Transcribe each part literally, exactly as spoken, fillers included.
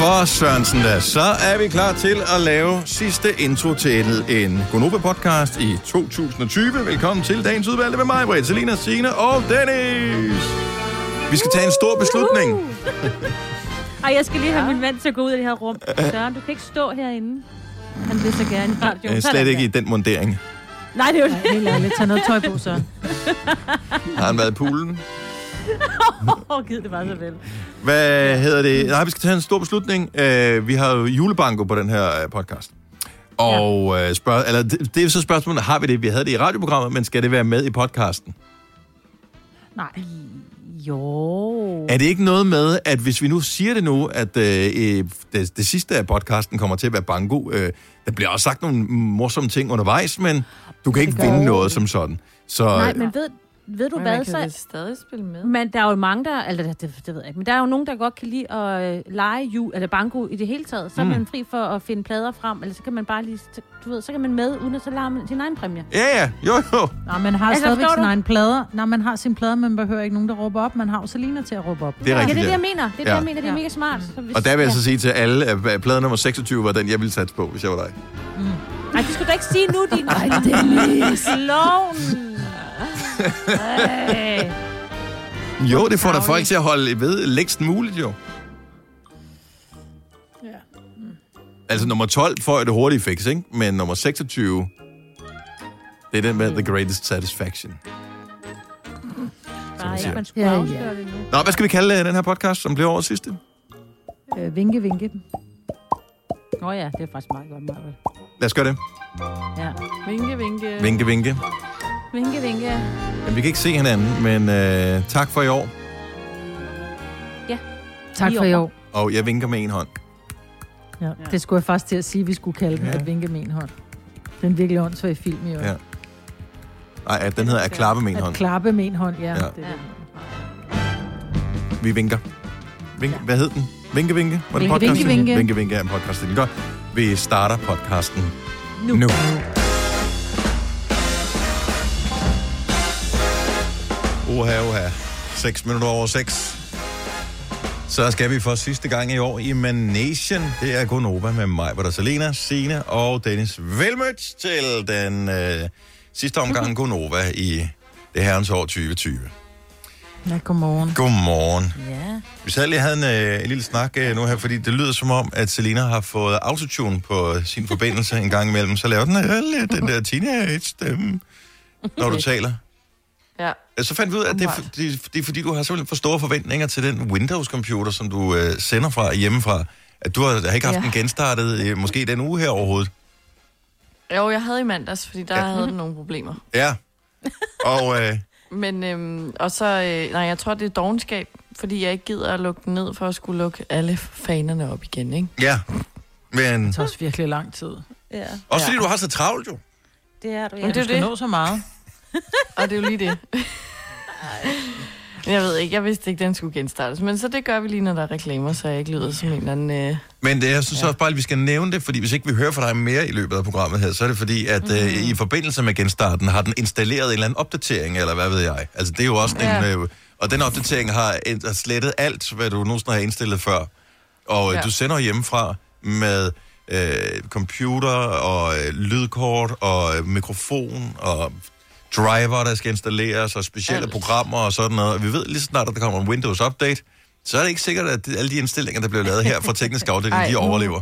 For Sørensen da, så er vi klar til at lave sidste intro til en Gonova-podcast i to tusind og tyve. Velkommen til dagens udvalgte med mig, Britt, Selina, Signe og Dennis. Vi skal tage en stor beslutning. Uh-huh. Ej, jeg skal lige have min mand til at gå ud af det her rum. Søren, du kan ikke stå herinde. Han vil så gerne. Jeg er slet ikke i den montering. Nej, det er jo det. Helt ærligt, tag noget tøj på, Søren. Har han været i poolen? Åh, oh, gid det bare så vel. Hvad hedder det? Nej, vi skal tage en stor beslutning. Uh, vi har jo julebanko på den her podcast. Og ja. uh, spørg- eller, det, det er så spørgsmålet, har vi det? Vi havde det i radioprogrammet, men skal det være med i podcasten? Nej. Jo. Er det ikke noget med, at hvis vi nu siger det nu, at øh, det, det sidste af podcasten kommer til at være banko, øh, der bliver også sagt nogle morsomme ting undervejs, men du kan det ikke vinde jo. Noget som sådan. Så, nej, men ved, ved du men hvad? Man kan så, stadig spille med. Men der er jo mange, der... Altså, det, det ved jeg ikke. Men der er jo nogen, der godt kan lide at øh, lege jul, eller banko i det hele taget. Så mm. er man fri for at finde plader frem, eller så kan man bare lige... Du ved, så kan man med, uden at så lege med sin egen præmie. Ja, yeah, ja. Jo, jo. Nå, man har altså, stadigvæk sin egen plader. Når man har sin plader, men man behøver ikke nogen, der råber op. Man har jo Selina til at råbe op. Det er ja. rigtigt. Ja, det er det, jeg mener. Det er ja. det, jeg mener. Det er ja. mega smart. Så hvis, og der vil jeg så sige til alle, at plade nummer seksogtyve var den, jeg ville satse på, hvis jeg var dig. Mm. Ej, du skulle da ikke sige nu, din... Ej, det er sloven. Ej. Jo, det får da folk til at holde ved længst muligt, jo. Ja. Mm. Altså, nummer tolv får jeg det hurtige fix, ikke? Men nummer seksogtyve, det er den med The Greatest Satisfaction. Mm. Ej, ja, man skulle ja, ja. Det nu. Nå, hvad skal vi kalde uh, den her podcast, som blev over sidste? Øh, vinke, vinke. Nå ja, det er faktisk meget godt, Marvel. Lad os gøre det. Ja. Vinke, vinke. Vinke, vinke. Vinke, vinke. Jamen, vi kan ikke se hinanden, men øh, tak for i år. Ja. Tak for i år. Og jeg vinker med en hånd. Ja, ja. Det skulle jeg faktisk til at sige, at vi skulle kalde den ja. at vinke med en hånd. Det er en virkelig åndssvag film i år. Ja. Ej, den hedder at klappe med en hånd. At klappe med en hånd, ja. ja. Det er det. Vi vinker. Vinke, ja. Hvad hed den? Vinke, vinke? Var vinke, vinke, vinke. Vinke, vinke er en podcast. Det er godt. Vi starter podcasten nu. nu. Oha, oha. Seks minutter over seks. Så skal vi for sidste gang i år i Manation. Det er Gonova med mig, hvor der er Selena, Signe og Dennis. Velmødt til den øh, sidste omgang Gonova i det herrens år tyve tyve. Ja, godmorgen. Godmorgen. Ja. Vi sad lige og havde en, øh, en lille snak øh, nu her, fordi det lyder som om, at Selena har fået autotune på sin forbindelse en gang imellem. Så laver den øh, den der teenage-stemme, når du taler. Ja. Så fandt vi ud af, at det er, for, det, er, det er fordi, du har simpelthen for store forventninger til den Windows-computer, som du øh, sender fra hjemmefra. At du har, har ikke haft ja. den genstartet øh, måske den uge her overhovedet. Jo, jeg havde i mandags, fordi der ja. havde den nogle problemer. Ja. Og, øh... Men, øh, og så, øh, nej, jeg tror, det er dovenskab, fordi jeg ikke gider at lukke den ned, for at skulle lukke alle fanerne op igen, ikke? Ja, men... Det tager også virkelig lang tid. Ja. Også fordi ja. du har så travlt, jo. Det er du, ja. Men det er du skal det. nå så meget. Og det er jo lige det. Jeg ved ikke, jeg vidste ikke, den skulle genstartes. Men så det gør vi lige, når der er reklamer, så jeg ikke lyder som en eller anden... Øh... Men det, jeg synes ja. også bare, at vi skal nævne det, fordi hvis ikke vi hører fra dig mere i løbet af programmet her, så er det fordi, at mm-hmm. øh, i forbindelse med genstarten har den installeret en eller anden opdatering, eller hvad ved jeg. Altså det er jo også ja. en... Øh, og den opdatering har, har slettet alt, hvad du nogensinde har indstillet før. Og øh, ja. du sender hjemmefra med... Øh, computer og øh, lydkort og øh, mikrofon og... driver, der skal installeres, og specielle alt. programmer og sådan noget. Og vi ved lige snart, at der kommer en Windows-update, så er det ikke sikkert, at alle de indstillinger, der bliver lavet her fra teknisk afdeling, de overlever.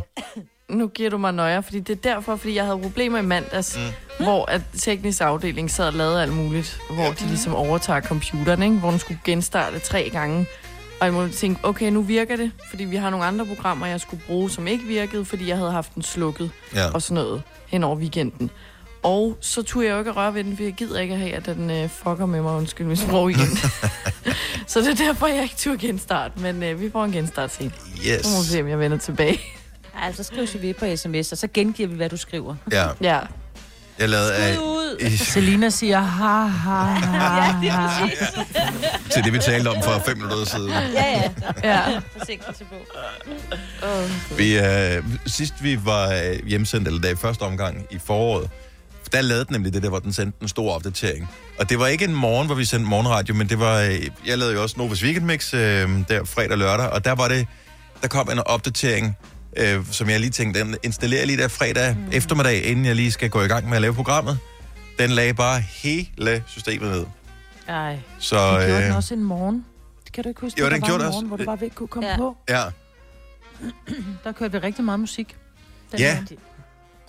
Nu giver du mig nøjer, fordi det er derfor, fordi jeg havde problemer i mandags, mm. hvor at teknisk afdeling sad og lavede alt muligt, hvor ja. de ligesom overtager computeren, ikke? Hvor den skulle genstarte tre gange. Og jeg måtte tænke, okay, nu virker det, fordi vi har nogle andre programmer, jeg skulle bruge, som ikke virkede, fordi jeg havde haft den slukket ja. og sådan noget hen over weekenden. Og så turde jeg jo ikke at røre ved den, for jeg gider ikke at have, at den øh, fucker med mig, undskyld, min sprog igen. Så det er derfor, jeg ikke turde genstarte, men øh, vi får en genstart senere. Yes. Så må vi se, om jeg vender tilbage. Altså, skriv C V på sms, og så gengiver vi, hvad du skriver. Ja. ja. Jeg lavede af... Uh, Selina siger, ha, ha, ha. Ja, det er præcis. Til det, vi talte om for fem minutter siden. Ja, ja. ja. Forsinkelse på. Oh, vi, øh, sidst vi var hjemsendt, eller da i første omgang i foråret, der lavede den nemlig det der, hvor den sendte en stor opdatering. Og det var ikke en morgen, hvor vi sendte morgenradio, men det var... Jeg lavede jo også Novas Weekendmix øh, der fredag og lørdag, og der var det der kom en opdatering, øh, som jeg lige tænkte, den installerer lige der fredag mm. eftermiddag, inden jeg lige skal gå i gang med at lave programmet. Den lagde bare hele systemet ned. Ej, så, den gjorde øh, den også en morgen. Det kan du ikke huske, jo, den der var en morgen, også, hvor du bare ikke kunne komme ja. på. Ja. Der kørte vi rigtig meget musik. Den ja.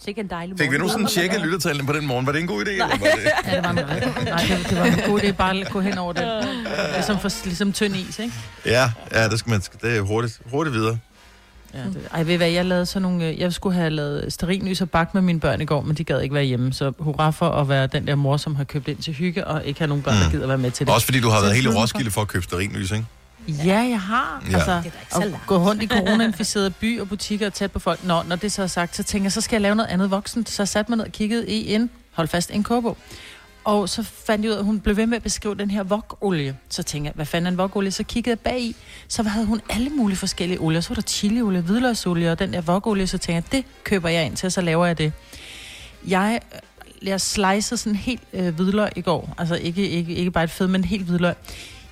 Sikke en dejlig morgen. Fik vi nu sådan tjekke lyttertallene på den morgen? Var det en god idé? Eller var det? Ja, det var en, nej, det var en god idé bare at gå hen over det. Ligesom, for, ligesom tynd is, ikke? Ja, ja det, skal man, det er hurtigt, hurtigt videre. Ja, det, ej, ved I hvad, jeg lavede sådan nogle... Jeg skulle have lavet stearinlys og bagt med mine børn i går, men de gad ikke være hjemme. Så hurra for at være den der mor, som har købt ind til hygge, og ikke har nogen børn, mm. der gider være med til det. Også fordi du har så været hele Roskilde for at købe stearinlys, ikke? Ja, jeg har. Ja. Altså, at gå rundt i corona-inficerede by og butikker og tæt på folk. Nå, når det så er sagt, så tænker jeg, så skal jeg lave noget andet voksent. Så satte man ned og kiggede i en, hold fast, en kobo. Og så fandt jeg ud af, at hun blev ved med at beskrive den her vokolie. Så tænkte jeg, hvad fanden er en vokolie? Så kiggede jeg bagi, så havde hun alle mulige forskellige olier. Så var der chiliolie, hvidløgsolie og den der vokolie. Så tænkte jeg, det køber jeg ind til, og så laver jeg det. Jeg... Jeg slicede sådan helt øh, hvidløg i går. Altså ikke, ikke, ikke bare et fed, men helt hvidløg.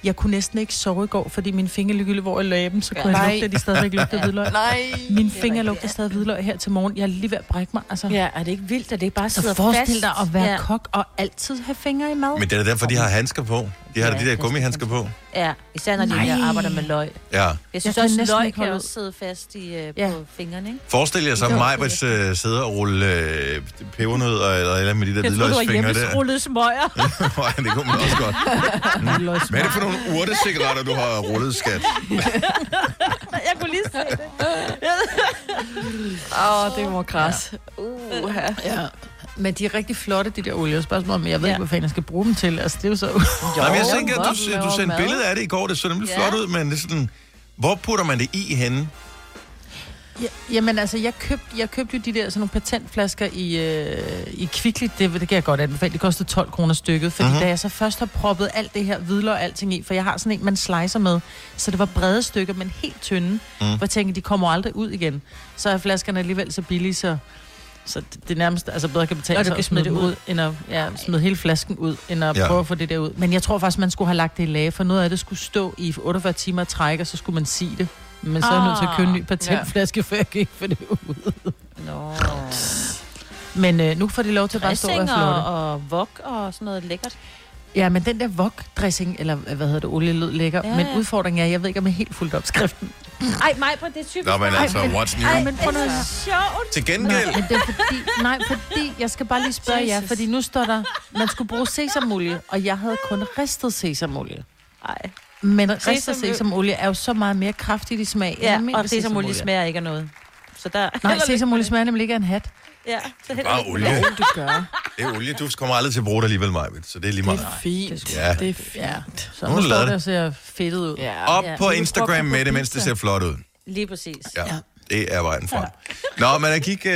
Jeg kunne næsten ikke sove i går, fordi mine fingre lykkeligt var i læben, så kunne ja, jeg lugte, at de stadigvæk lugtede ja. hvidløg. Nej. Mine fingre lugtede stadig hvidløg her til morgen. Jeg er lige ved at brække mig. Altså. Ja, er det ikke vildt, at det ikke bare sidder fast? Så forestil dig at være ja. kok og altid have fingre i mad. Men det er derfor, de har handsker på. De har ja, de der gummihandsker på. Ja, især når de der arbejder med løg. Ja. Jeg synes jeg også, at løg kan også sidde fast i, øh, ja. på fingrene, ikke? Forestil jer så Majbets øh, sidder og rulle øh, pebernødder eller eller med de der hvidløgsfingre der. Jeg tror, du har smøger. Nej, det kunne man også godt. Hvad er det for nogle urtecigaretter, du har rullet, skat? Jeg kunne lige se det. Åh, oh, det var kras. Ja. Uh, ja. ja. Men de er rigtig flotte, de der olier. Spørgsmål, men jeg ved ja. ikke, hvad fanden jeg skal bruge dem til. Altså, det er jo så... jo, nej, jeg tænker, du, du sendte et billede af det i går. Det så nemlig ja. flot ud, men det sådan... Hvor putter man det i henne? Ja, jamen altså, jeg købte jeg købte jo de der sådan nogle patentflasker i, øh, i Kvickly. Det, det kan jeg godt anbefale. Det koster tolv kroner stykket. Fordi uh-huh. da jeg så først har proppet alt det her hvidløg og alting i, for jeg har sådan en, man slicer med, så det var brede stykker, men helt tynde. Uh-huh. Hvor jeg tænkte, de kommer aldrig ud igen. Så er flaskerne alligevel så billige, så... Så det, det nærmest altså bedre kan betale sig at smide det ud, end at ja, smide hele flasken ud, end at ja. prøve at få det der ud. Men jeg tror faktisk, man skulle have lagt det i lage, for noget af det skulle stå i otteogfyrre timer og trække, og så skulle man sige det. Men så er jeg ah, nødt til at købe en ny patentflaske, ja. for jeg kan ikke få det ud. Nå. Men øh, nu får de lov til at bare stå og flotte. Dressinger og wok og sådan noget lækkert. Ja, men den der wok-dressing, eller hvad hedder det, olie lød lækker, ja, ja. men udfordringen er, jeg ved ikke, om jeg helt fuldt opskriften. Ej, mig på det er typisk. Nå, men altså, what's new? Ej, men prøv noget sjovt. Til gengæld. Nej, men det er fordi, nej, fordi, jeg skal bare lige spørge Jesus. jer, fordi nu står der, man skulle bruge sesamolie, og jeg havde kun ristet sesamolie. Ej. Men ristet sesamolie er jo så meget mere kraftigt i smag. Ja, og sesamolie, sesamolie smager ikke af noget. Så der... Nej, sesamolie smager nemlig ikke af en hat. Ja, så det er bare olie. Noget, du gør. Det er olie. Du kommer aldrig til at bruge det alligevel, Majbet, så det er lige meget. Det er fint. Ja. Det er fint. Ja. Så nu står det og ser fedtet ud. Ja. Op ja. på Instagram med det, mens det ser flot ud. Lige præcis. Ja, ja. Det er vejen frem. Ja. Nå, men jeg gik øh,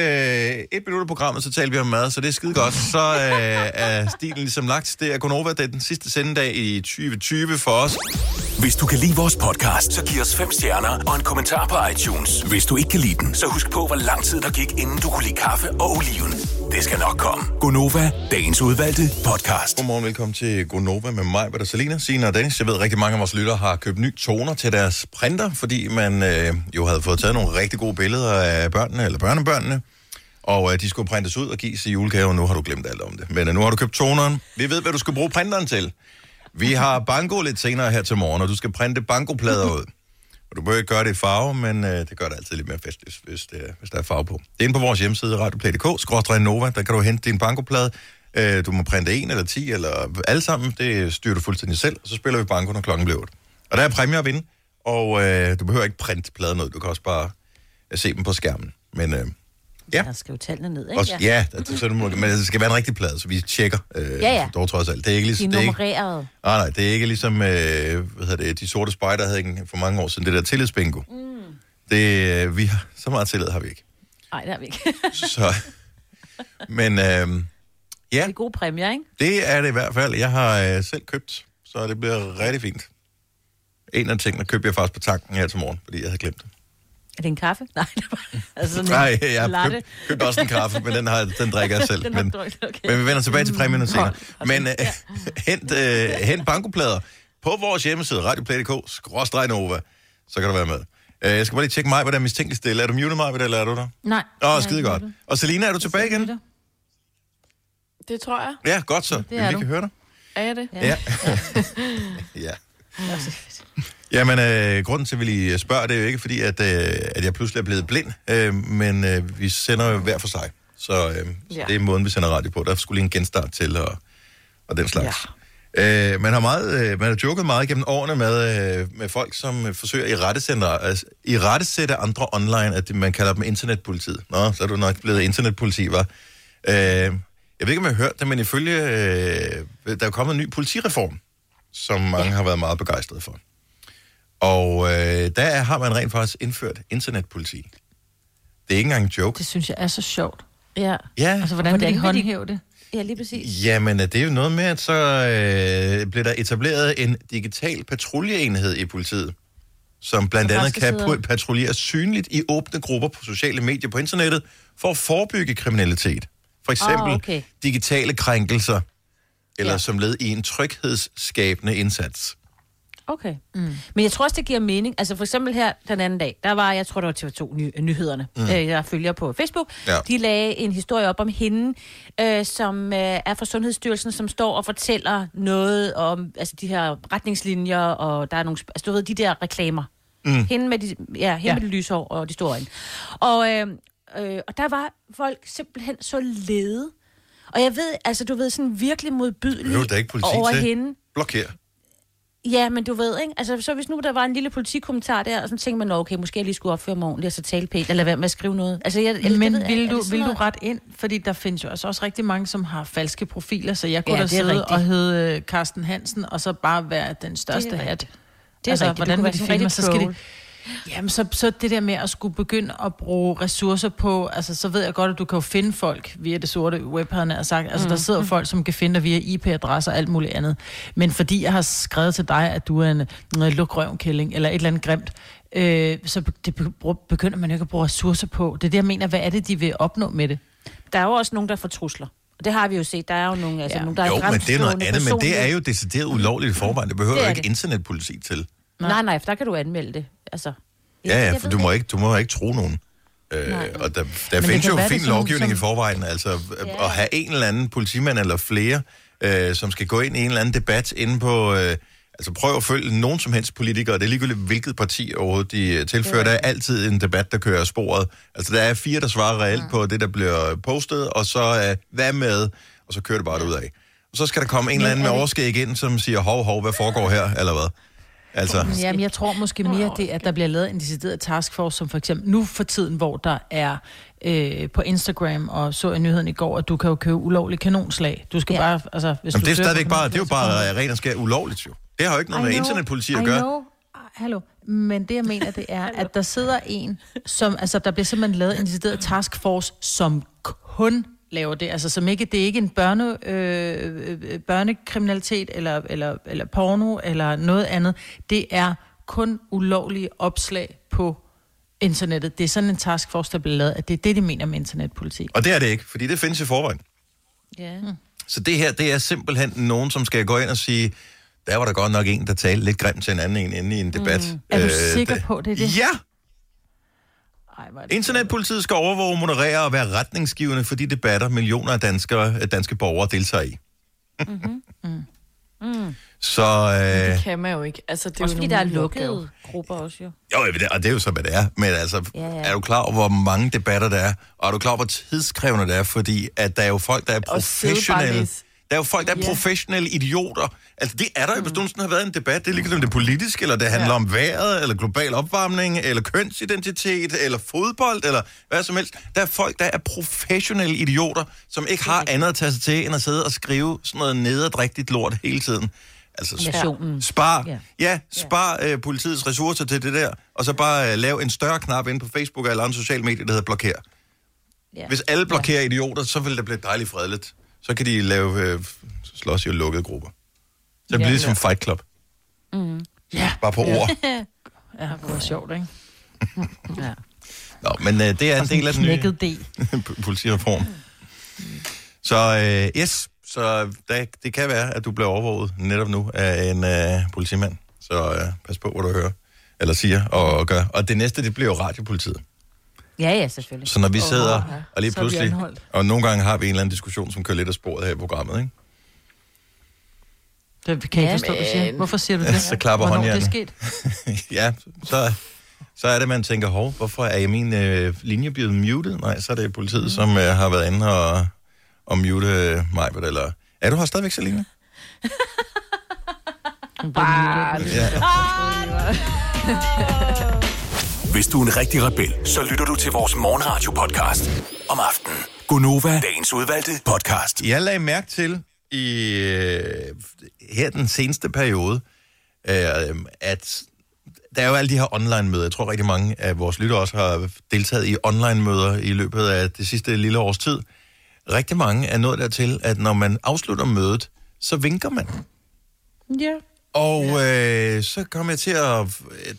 et minut af programmet, så talte vi om mad, så det er skide godt. Så øh, er stilen ligesom lagt. Det er Gonova, det er den sidste sendedag i tyve tyve for os. Hvis du kan lide vores podcast, så giv os fem stjerner og en kommentar på iTunes. Hvis du ikke kan lide den, så husk på, hvor lang tid der gik, inden du kunne lide kaffe og oliven. Det skal nok komme. Gonova, dagens udvalgte podcast. Godmorgen, velkommen til Gonova med mig, Britta, Selina, Signe og Dennis. Jeg ved, rigtig mange af vores lyttere har købt nye toner til deres printer, fordi man øh, jo havde fået taget nogle rigtig gode billeder af børnene eller børnebørnene. Og øh, de skulle printes ud og gives i julegave, og nu har du glemt alt om det. Men øh, nu har du købt toneren. Vi ved, hvad du skal bruge printeren til. Vi har banko lidt senere her til morgen, og du skal printe bankoplader ud. Og du bør ikke gøre det i farve, men øh, det gør det altid lidt mere festligt, hvis, det, hvis der er farve på. Det er inde på vores hjemmeside, radioplay punktum d k bindestreg nova. Der kan du hente din bankoplade. Øh, du må printe en eller ti, eller alle sammen. Det styrer du fuldstændig selv, og så spiller vi banko, når klokken bliver otte. Og der er præmier at vinde, og øh, du behøver ikke printe pladen ud. Du kan også bare øh, se dem på skærmen. Men øh, ja. Der skal jo tallene ned, ikke? Også, ja, det, så må, men det skal være en rigtig plade, så vi tjekker øh, ja, ja. dog trods alt. Det er ikke ligesom, de er nummereret. Nej, nej, det er ikke ligesom, øh, hvad hedder det, de sorte spejder havde ikke for mange år siden, det der tillidsbingo. Mm. Det, vi har, så meget tillid har vi ikke. Nej, det har vi ikke. så, men øh, ja. Det er en god præmie, ikke? Det er det i hvert fald. Jeg har øh, selv købt, så det bliver rigtig fint. En af tingene købte jeg faktisk på tanken her til morgen, fordi jeg havde glemt det. Er det en kaffe? Nej, det var altså sådan en Nej, jeg latte. Køb, købte også en kaffe, men den, har, den drikker jeg selv. Men, drømt, okay. men vi vender tilbage til præmien senere. Men øh, hent, øh, hent bankoplader på vores hjemmeside, radioplay punktum d k bindestreg nova, så kan du være med. Jeg skal bare lige tjekke mig, hvordan mistænkeligt stille. Er du muted, Marvitt, eller er du der? Nej. Åh, oh, skide godt. Og Selina, er du tilbage igen? Muted. Det tror jeg. Ja, godt så. Vi kan høre dig. Er jeg det? Ja. Ja. Ja. Jamen, øh, grunden til, at vi lige spørger, det er jo ikke fordi, at, øh, at jeg pludselig er blevet blind, øh, men øh, vi sender jo hver for sig. Så, øh, ja. så det er måden, vi sender radio på. Der skulle lige en genstart til, og, og den slags. Ja. Øh, man, har meget, øh, man har joket meget gennem årene med, øh, med folk, som forsøger i rettesætte, altså, i rettesætte andre online, at man kalder dem internetpolitiet. Nå, så er du nok blevet internetpoliti, hva'? Øh, Jeg ved ikke, om jeg har hørt det, men ifølge, øh, der er kommet en ny politireform, som mange har været meget begejstrede for. Og øh, der har man rent faktisk indført internetpoliti. Det er ikke engang en joke. Det synes jeg er så sjovt. Ja. ja. Altså, hvordan vil de håndhæve det? Ja, lige præcis. Jamen, det er jo noget med, at så øh, bliver der etableret en digital patruljeenhed i politiet, som blandt andet kan p- patruljere synligt i åbne grupper på sociale medier på internettet, for at forebygge kriminalitet. For eksempel oh, okay. digitale krænkelser, eller ja. som led i en tryghedsskabende indsats. Okay. Mm. Men jeg tror også, det giver mening. Altså for eksempel her den anden dag, der var, jeg tror, det var T V to ny- Nyhederne, mm. øh, jeg følger på Facebook. Ja. De lagde en historie op om hende, øh, som øh, er fra Sundhedsstyrelsen, som står og fortæller noget om altså, de her retningslinjer, og der er nogle, altså du ved, de der reklamer. Mm. Hende med de, ja, hende ja. med de lyshår og de store øjne. Og... Øh, Øh, og der var folk simpelthen så lede. Og jeg ved, altså du ved, sådan virkelig modbydelig over til. Hende. Blokér. Ja, men du ved, ikke? Altså så hvis nu der var en lille politikommentar der, og så tænkte man, okay, måske jeg lige skulle opføre mig ordentligt, og så tale pænt, eller hvad med at skrive noget. Altså, jeg, men jeg ved, vil, du, vil du ret ind? Fordi der findes jo altså også rigtig mange, som har falske profiler, så jeg kunne ja, da sidde rigtigt. og hedde Carsten Hansen, og så bare være den største hat. Det er, det er altså, rigtigt. Hvordan vil de filme, så skal de... Jamen, så, så det der med at skulle begynde at bruge ressourcer på, altså så ved jeg godt, at du kan jo finde folk via det sorte web, havde jeg sagt. Altså mm. der sidder mm. folk, som kan finde dig via I P-adresser og alt muligt andet. Men fordi jeg har skrevet til dig, at du er en, en lukrøvnkælling eller et eller andet grimt, øh, så det begynder man jo ikke at bruge ressourcer på. Det er det, jeg mener. Hvad er det, de vil opnå med det? Der er jo også nogen, der får trusler. Det har vi jo set. Der er jo nogle, altså, ja. nogle der er jo, men det er noget andet, men det er jo decideret ulovligt i forvejen. Det behøver det jo ikke det. internetpoliti til. Nej, nej, for der kan du anmelde det. Altså, ja, ja, for du må ikke, du må ikke tro nogen. Øh, nej, nej. Og der, der findes jo fin lovgivning som... i forvejen, altså ja. at have en eller anden politimand eller flere, øh, som skal gå ind i en eller anden debat inde på... Øh, altså prøv at følge nogen som helst politikere, det er ligegyldigt hvilket parti overhovedet de tilfører. Ja. Der er altid en debat, der kører af sporet. Altså der er fire, der svarer reelt ja. på det, der bliver postet, og så øh, hvad med, og så kører det bare ja. derudad. Og så skal der komme en eller anden med overskæg ind, som siger, hov, hov, hvad foregår her, eller hvad? Altså. Jamen, jeg tror måske mere det, at der bliver lavet en decideret taskforce, som for eksempel nu for tiden, hvor der er øh, på Instagram, og så en nyheden i går, at du kan jo købe ulovlige kanonslag. Du skal ja. bare, altså... Hvis Jamen, du det er stadigvæk bare, det er jo bare rent og skær ulovligt, jo. Det har jo ikke noget I med know, internetpoliti at gøre. Hallo, men det jeg mener, det er, at der sidder en, som, altså der bliver simpelthen lavet en decideret taskforce, som kun... laver det, altså som ikke, det er ikke en børne, øh, børnekriminalitet eller, eller, eller porno eller noget andet. Det er kun ulovlige opslag på internettet. Det er sådan en taskforce, der bliver lavet, at det er det, de mener med internetpolitik. Og det er det ikke, fordi det findes i forvejen. Ja. Hmm. Så det her, det er simpelthen nogen, som skal gå ind og sige, der var der godt nok en, der talte lidt grimt til en anden en inde i en debat. Mm. Er du øh, sikker det? på, det er det? Ja! Internetpolitiet skal overvåge, moderere og være retningsgivende for de debatter, millioner af danskere, danske borgere deltager i. Mm-hmm. Mm. Mm. Så... Øh... Det kan man jo ikke. Altså, det er også jo fordi, der er lukkede grupper også, jo. Jo, og det er jo så, hvad det er. Men altså, ja, ja. er du klar over, hvor mange debatter der er? Og er du klar over, hvor tidskrævende det er? Fordi at der er jo folk, der er professionelle... Der er jo folk, der er yeah. professionelle idioter. Altså, det er der jo, mm. hvis du har været en debat. Det er ligegyldigt om det er politisk, eller det handler ja. om vejret, eller global opvarmning, eller kønsidentitet, eller fodbold, eller hvad som helst. Der er folk, der er professionelle idioter, som ikke har andet at tage sig til, end at sidde og skrive sådan noget nederdrægtigt lort hele tiden. Altså, sp- spar, yeah. ja, spar yeah. øh, politiets ressourcer til det der, og så bare øh, lave en større knap inde på Facebook eller andre sociale medier, der hedder blokér. Yeah. Hvis alle blokerer yeah. idioter, så vil det blive dejligt fredeligt. Så kan de lave øh, slås i lukkede grupper. Så det bliver ja, ligesom Fight Club. Mm. Ja. Bare på ord. Ja, det var sjovt, ikke? ja. Nå, men øh, det er en del af den nye politireform. Så øh, yes, så der, det kan være, at du bliver overvåget netop nu af en øh, politimand. Så øh, pas på, hvad du hører. eller siger og gør. Og det næste, det bliver jo radiopolitiet. Ja, ja, selvfølgelig. Så når vi sidder oh, okay. og lige pludselig... Og nogle gange har vi en eller anden diskussion, som kører lidt af sporet her i programmet, ikke? Det kan jeg ja, ikke forstå, men... du siger. Hvorfor siger du det? Ja, så klapper håndhjernen. Hvornår det er sket? ja, så, så er det, man tænker, hov, hvorfor er min øh, linje blevet muted? Nej, så er det politiet, mm. som øh, har været inde og, og mute øh, mig. Eller... Er du her stadigvæk, Selina? Bare... Ja. Hvis du er en rigtig rebel, så lytter du til vores morgenradio-podcast om aftenen. Gunova, dagens udvalgte podcast. Jeg lagde mærke til i øh, her den seneste periode, øh, at der er jo alle de her online-møder. Jeg tror rigtig mange af vores lyttere også har deltaget i online-møder i løbet af det sidste lille års tid. Rigtig mange er nået dertil, at når man afslutter mødet, så vinker man. Ja. Yeah. Og øh, så kom jeg til at...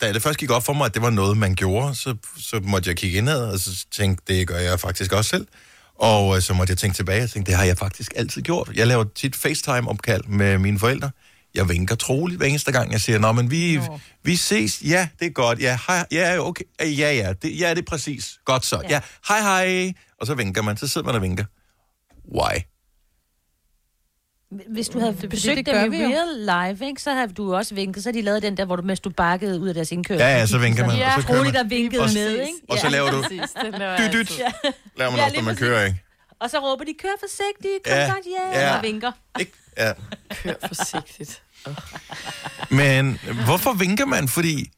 Da det først gik op for mig, at det var noget, man gjorde, så, så måtte jeg kigge indad, og så tænkte, det gør jeg faktisk også selv. Og øh, så måtte jeg tænke tilbage, og tænkte, det har jeg faktisk altid gjort. Jeg laver tit FaceTime-opkald med mine forældre. Jeg vinker troligt hver eneste gang, jeg siger, nå, men vi, nå. vi ses. Ja, det er godt. Ja, hej, ja, okay. Ja, ja, det, ja, det er præcis. Godt så. Ja. ja, hej, hej. Og så vinker man. Så sidder man og vinker. Why? Hvis du havde besøgt dem i real life, ikke, så havde du også vinket. Så havde de lavet den der, hvor du, mens du bakkede ud af deres indkøb. Ja, ja, så vinker man. Ja. Og så kører man. Der vinkede og, med, ikke? Og så laver ja, du... Dyt, dyt. Laver man ja, også, når man kører, ikke? Og så råber de, kør forsigtigt, kom ja, godt, ja, ja. Og vinker. Ik- ja. Kør forsigtigt. Oh. Men hvorfor vinker man? Fordi...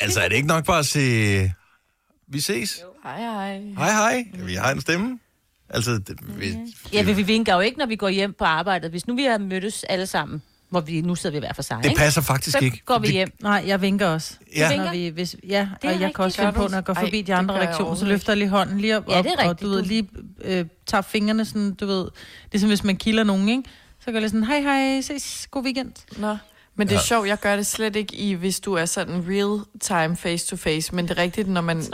Altså, er det ikke nok bare at sige... Vi ses. Jo. Hej, hej. Hej, hej. Vi har en stemme. Altså, det, vi, ja, vi, vi vinker jo ikke, når vi går hjem på arbejdet. Hvis nu vi har mødtes alle sammen, hvor vi nu sidder vi hver for sig, det passer ikke? Faktisk så ikke. Så går vi hjem. Nej, jeg vinker også. Ja, vinker? Når vi, hvis, ja og jeg kan også finde på, når jeg går forbi Ej, de andre reaktioner, så løfter jeg lige hånden lige op, ja, det er og du ved, lige øh, tager fingrene sådan, du ved, ligesom hvis man kilder nogen, ikke? Så går jeg sådan, hej, hej, ses, god weekend. Nå. Men det er ja. sjovt, jeg gør det slet ikke i, hvis du er sådan real-time face-to-face, men det er rigtigt, når man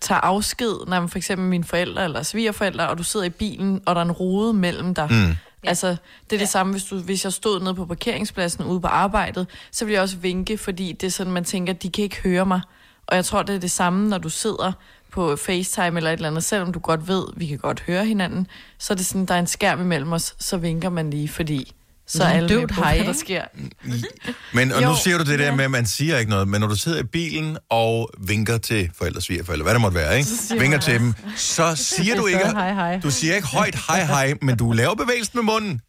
tager afsked, når man for eksempel mine forældre eller svigerforældre, og du sidder i bilen, og der er en rode mellem dig. Mm. Altså, det er det ja. samme, hvis, du, hvis jeg stod nede på parkeringspladsen ude på arbejdet, så ville jeg også vinke, fordi det er sådan, man tænker, de kan ikke høre mig. Og jeg tror, det er det samme, når du sidder på FaceTime eller et eller andet, selvom du godt ved, vi kan godt høre hinanden, så er det sådan, der er en skærm imellem os, så vinker man lige, fordi... Så er det hej, der sker. Men, og jo, nu siger du det der ja. med, at man siger ikke noget, men når du sidder i bilen og vinker til forældre, svigerforældre, hvad det måtte være, ikke? Vinker til dem, så siger du ikke, hej, hej. Du siger ikke højt hej, hej, men du laver bevægelsen med munden.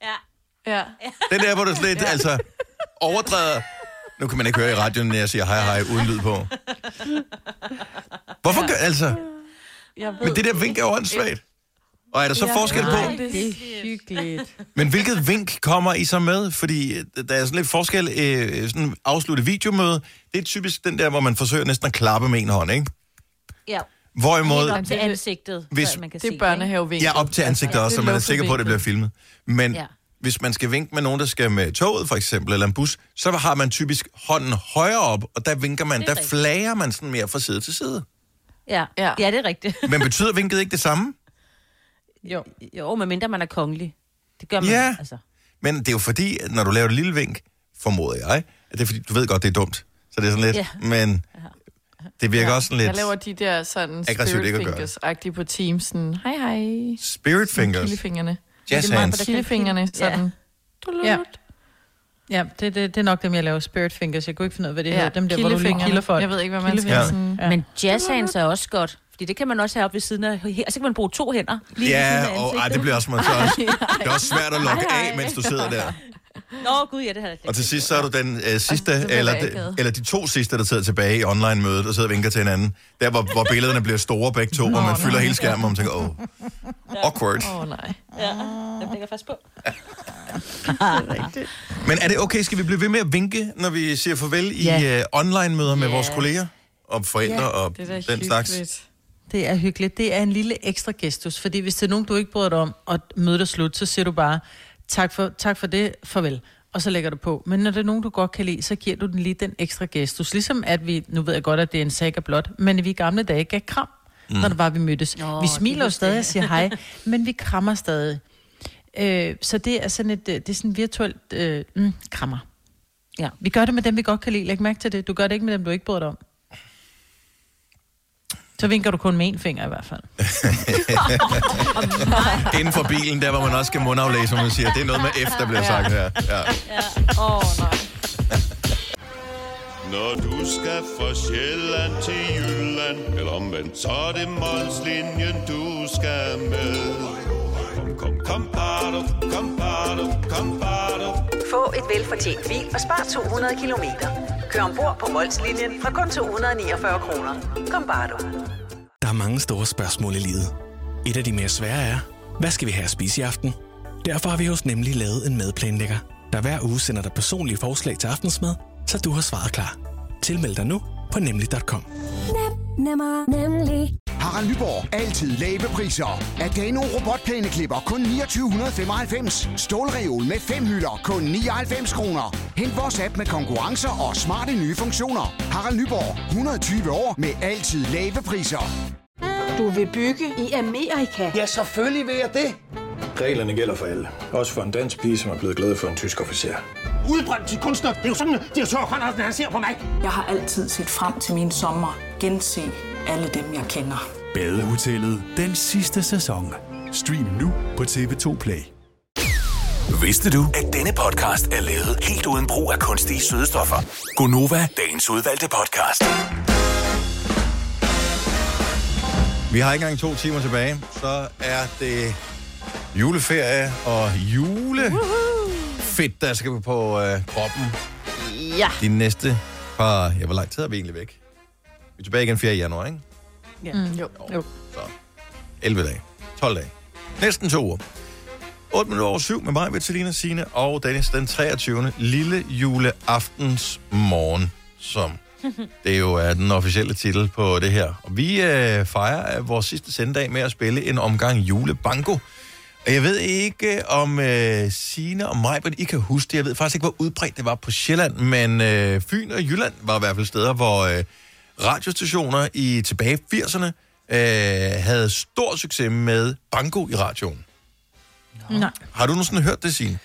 Ja. ja. Det der, hvor du slet ja. altså overdrejer. Nu kan man ikke høre i radioen, når jeg siger hej, hej, uden lyd på. Hvorfor gør, altså? Men det der vink er jo åndssvagt. Og er der så ja, forskel på? Nej, det er hyggeligt. Men hvilket vink kommer I så med? Fordi der er sådan lidt forskel. Øh, sådan en afsluttet videomøde, det er typisk den der, hvor man forsøger næsten at klappe med en hånd, ikke? Ja. Hvorimod... Op til ansigtet, hvis, så man kan det se børnehavevinket. Ja, op til ansigtet også, så man er sikker på, at det bliver filmet. Men ja. hvis man skal vinke med nogen, der skal med toget, for eksempel, eller en bus, så har man typisk hånden højere op, og der vinker man, der rigtigt. flager man sådan mere fra side til side. Ja, ja, ja det er rigtigt. Men betyder vinket ikke det samme? Jo, jo, medmindre man er kongelig. Det gør man ja. ikke, altså. Men det er jo fordi, at når du laver et lille vink, formoder jeg, at det er fordi, du ved godt, det er dumt. Så det er sådan lidt, ja. men det virker ja. også sådan lidt... Jeg laver de der sådan spirit fingers-agtige på Teamsen. Hej, hej. Spirit fingers? Killefingrene. Jazz hands. Killefingrene, sådan. Ja. Ja, det, det, det er nok dem, jeg laver. Spirit fingers. Jeg kunne ikke finde ud af, hvad det ja. hedder. Dem der, hvor du lige kilder folk. Jeg ved ikke, hvad man skal ja. sådan... Ja. Men jazz hands er også godt. Fordi det kan man også have op ved siden af. Og så kan man bruge to hænder. Lige ja, og ej, det bliver også, man, så også det er også svært at lokke ej, ej. af, mens du sidder der. Nå, gud, ja, det havde og til sidst, så er du den øh, sidste, du eller, de, eller de to sidste, der sidder tilbage i online-mødet og sidder og vinker til hinanden. Der, hvor, hvor billederne bliver store begge to, Nå, og man nej. fylder hele skærmen, og man tænker, åh, oh, awkward. Åh, oh, nej. Ja, det ligger fast på. Ja. Er men er det okay, skal vi blive ved med at vinke, når vi siger farvel yeah. i øh, online-møder med yeah. vores kolleger og forældre yeah, og den hyggeligt. slags? Det er hyggeligt. Det er en lille ekstra gestus, fordi hvis det er nogen, du ikke bryder dig om, og mødet er slut, så siger du bare, tak for, tak for det, farvel, og så lægger du på. Men når det er nogen, du godt kan lide, så giver du den lige den ekstra gestus. Ligesom at vi, nu ved jeg godt, at det er en sag og blot, men vi i gamle dage gav kram, mm. når det var, vi mødtes. Nå, vi smiler jo stadig og siger hej, men vi krammer stadig. Øh, så det er sådan et, det er sådan virtuelt øh, mm, krammer. Ja, vi gør det med dem, vi godt kan lide. Læg mærke til det. Du gør det ikke med dem, du ikke bryder dig om. Så vinker du kun med en finger i hvert fald. Inden for bilen, der hvor man også skal mundaflæse, som man siger. Det er noget med F, der bliver sagt her. Ja. Åh, nej. Når du skal fra Sjælland til Jylland, eller omvendt, så er det Molslinjen, du skal med. Kom, kom, kom, bado, kom, bado, kom, bado. Få et velfortjent bil og spar to hundrede kilometer. Kør ombord på Molslinjen fra kun to hundrede niogfyrre kroner. Kom, bado. Der er mange store spørgsmål i livet. Et af de mere svære er, hvad skal vi have at spise i aften? Derfor har vi hos Nemlig lavet en madplanlægger, der hver uge sender dig personlige forslag til aftensmad, så du har svaret klar. Tilmeld dig nu på nemlig punktum com. Nem, nemmer, nemlig. Harald Nyborg. Altid lave priser. Adano robotplæneklipper kun niogtyve femoghalvfems. Stålreol med fem hylder kun nioghalvfems kroner. Hent vores app med konkurrencer og smarte nye funktioner. Harald Nyborg. hundrede og tyve år med altid lave priser. Du vil bygge i Amerika? Ja, selvfølgelig vil jeg det. Reglerne gælder for alle. Også for en dansk pige, som er blevet glad for en tysk officer. Udbrændt til kunstner. Det er jo sådan, at de har tørt, at han ser på mig. Jeg har altid set frem til min sommer. Gense alle dem, jeg kender. Badehotellet. Den sidste sæson. Stream nu på T V to Play. Vidste du, at denne podcast er lavet helt uden brug af kunstige sødestoffer? Gonova, dagens udvalgte podcast. Vi har ikke engang to timer tilbage. Så er det juleferie og julefedt, der skal på øh, kroppen. Ja. De næste par... Ja, hvor lang tid er vi egentlig væk? Vi er tilbage igen fjerde januar, ikke? Ja. Mm, jo. jo. Så elleve dage. tolv dage. Næsten to uger. otte minutter over syv med mig, Vitalina, Signe og Dennis den treogtyvende Lille juleaftens morgen, som det jo er den officielle titel på det her. Og vi øh, fejrer vores sidste sendedag med at spille en omgang julebanko. Og jeg ved ikke, om øh, Signe og mig, men I kan huske det. Jeg ved faktisk ikke, hvor udbredt det var på Sjælland, men øh, Fyn og Jylland var i hvert fald steder, hvor øh, radiostationer i tilbage firserne øh, havde stor succes med banko i radioen. Nej. Har du nogensinde hørt det, Signe?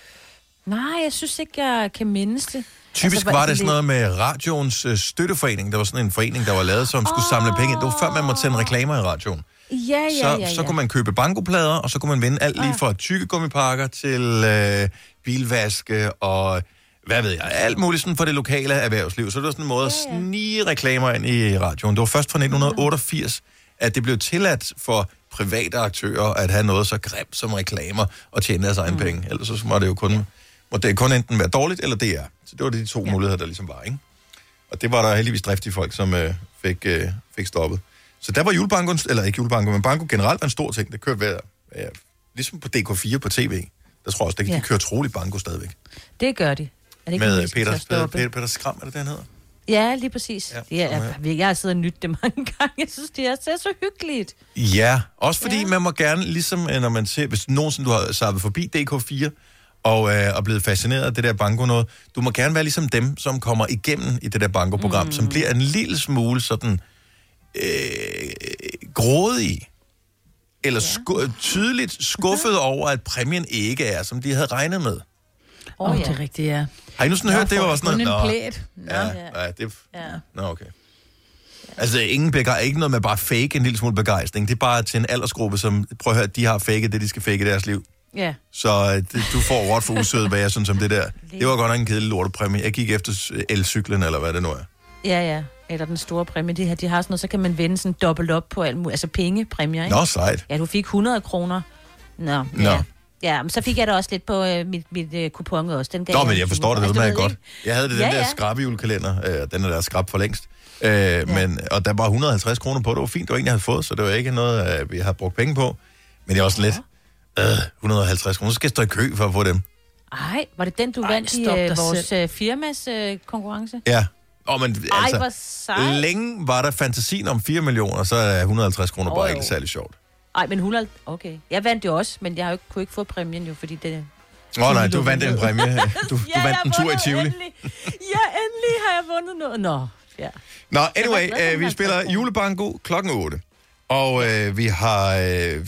Nej, jeg synes ikke, jeg kan mindes det. Typisk altså, var det sådan noget med radioens øh, støtteforening. Der var sådan en forening, der var lavet, som oh. skulle samle penge. Det var før, man måtte sende reklamer i radioen. Ja, ja, så, ja, ja. Så kunne man købe bankoplader, og så kunne man vinde alt lige fra tykkegummipakker til øh, bilvaske og hvad ved jeg, alt muligt sådan for det lokale erhvervsliv. Så det var sådan en måde at snige reklamer ind i radioen. Det var først fra nitten otteogfirs, at det blev tilladt for private aktører at have noget så grimt som reklamer og tjene deres egen mm. penge. Ellers så må det jo kun, må det kun enten være dårligt eller det er. Så det var de to ja. muligheder, der ligesom var, ikke? Og det var der heldigvis driftige folk, som øh, fik, øh, fik stoppet. Så der var julebanko, eller ikke julebanko, men banko generelt var en stor ting. Det kørte hver, ja, ligesom på D K fire på tv. Der tror jeg også, det, ja. de kører troligt banko stadigvæk. Det gør de. Er det ikke med Peter, Peter, Peter, Peter Skram, er det den hedder? Ja, lige præcis. Ja, jeg, jeg, jeg har siddet og nyttet det mange gange. Jeg synes, det er så, så hyggeligt. Ja, også fordi ja. man må gerne, ligesom når man ser, hvis nogensinde du har sappet forbi D K fire, og øh, er blevet fascineret af det der banko noget, du må gerne være ligesom dem, som kommer igennem i det der banko-program, mm. som bliver en lille smule sådan... Øh, grådige, eller ja. sku- tydeligt skuffet over, at præmien ikke er, som de havde regnet med. Åh, oh, oh, ja. det er rigtigt, ja. Har I nu sådan jeg hørt, det var også sådan noget? Nå, ja, ja. Nej, det... Ja. Nå, okay. Altså, ingen begej... ikke noget med bare fake en lille smule begejstring. Det er bare til en aldersgruppe, som, prøv at høre, de har faket det, de skal fake i deres liv. Ja. Så det, du får råd for usødet, hvad jeg synes om det der. Det var godt nok en kedelig lortepræmie. Jeg gik efter elcyklen, eller hvad det nu er. Ja, ja. Eller den store præmie, de her, de har sådan noget, så kan man vende sådan dobbelt op på alt muligt, altså pengepræmier, ikke? Nå, sejt. Ja, du fik hundrede kroner. Nå, Nå. Ja. Ja, men så fik jeg da også lidt på øh, mit, mit øh, kupon også. Den gav Nå, men jeg forstår det, det ved jeg godt. Jeg havde det, den ja, ja. der skrabjulekalender, øh, den er der skrab for længst, øh, ja. men, og der var hundrede og halvtreds kroner på, det var fint, det var en, jeg havde fået, så det var ikke noget, øh, vi har brugt penge på, men det er også ja. lidt, øh, hundrede og halvtreds kroner, så skal jeg stå i kø for at få dem. Ej, var det den, du Ej, vandt i øh, vores øh, firmas øh, konkurrence? Ja. Oh, men, altså, Ej, hvor sejt. Længe var der fantasien om fire millioner, så er hundrede og halvtreds kroner oh, bare ikke særlig sjovt. Ej, men hundrede... Okay. Jeg vandt jo også, men jeg har jo ikke, kunne ikke få præmien jo, fordi det... Åh oh, nej, du vandt en præmie. Du, ja, du vandt en tur i Tivoli. Endelig. Ja, endelig har jeg vundet noget. Nå, ja. Nå, anyway, glad, øh, vi spiller julebanko klokken otte. Og øh, vi har... Øh,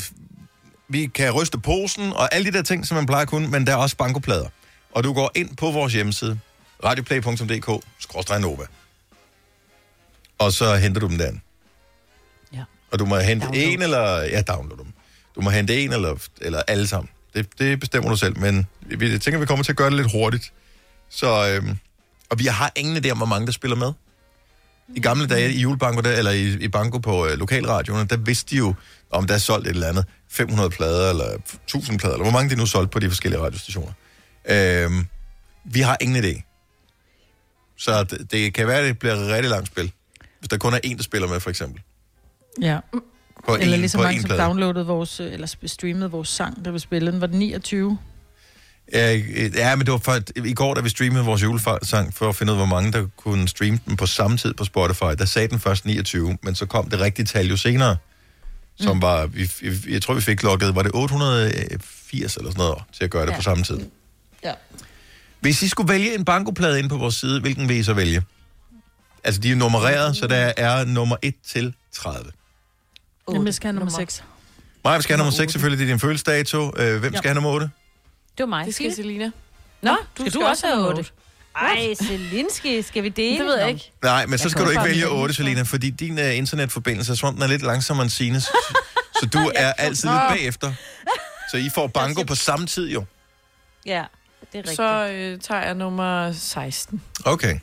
vi kan ryste posen og alle de der ting, som man plejer at kunne, men der er også bankoplader. Og du går ind på vores hjemmeside, radioplay punktum d k skråstreg nova. Og så henter du dem derinde. Ja. Og du må hente download. en eller... Ja, download dem. Du må hente en eller, eller alle sammen. Det, det bestemmer du selv, men vi tænker, vi kommer til at gøre det lidt hurtigt. Så, øhm, og vi har ingen idé om, hvor mange der spiller med. I gamle dage i julebanko, der, eller i, i banko på øh, lokalradioerne, der vidste de jo, om der er solgt et eller andet fem hundrede plader, eller tusind plader, eller hvor mange de nu solgt på de forskellige radiostationer. Øhm, vi har ingen idé. Så det, det kan være, at det bliver et rigtig langt spil. Hvis der kun er en, der spiller med, for eksempel. Ja. På eller en, ligesom mange, som downloadede vores, eller streamede vores sang, der vi spillede. Den var den niogtyve. Ja, ja, men det var for, i går, da vi streamede vores julesang, for at finde ud af, hvor mange, der kunne streame den på samme tid på Spotify. Der sagde den først niogtyve, men så kom det rigtige tal jo senere, som mm. var, vi, jeg tror, vi fik lukket, var det otte hundrede og firs eller sådan noget, til at gøre det ja. på samme tid. Ja. Hvis I skulle vælge en bankoplade ind på vores side, hvilken vil I så vælge? Altså, de er nummereret, så der er nummer et til tredive. Hvem skal have nummer seks? Maja, skal have nummer seks, selvfølgelig. Det er din følelsesdato. Hvem skal have nummer otte? Det var mig. Det skal Selina. Nå, Nå du skal, skal du også have otte. Ej, Selinski, skal vi dele? Det ved jeg ikke. Nej, men så skal du ikke vælge otte, Selina, fordi din uh, internetforbindelse er sådan, den er lidt langsommere end Sines, så du er altid lidt bagefter. Så I får banko på samme tid, jo. Ja, det er rigtigt. Så øh, tager jeg nummer seksten. Okay.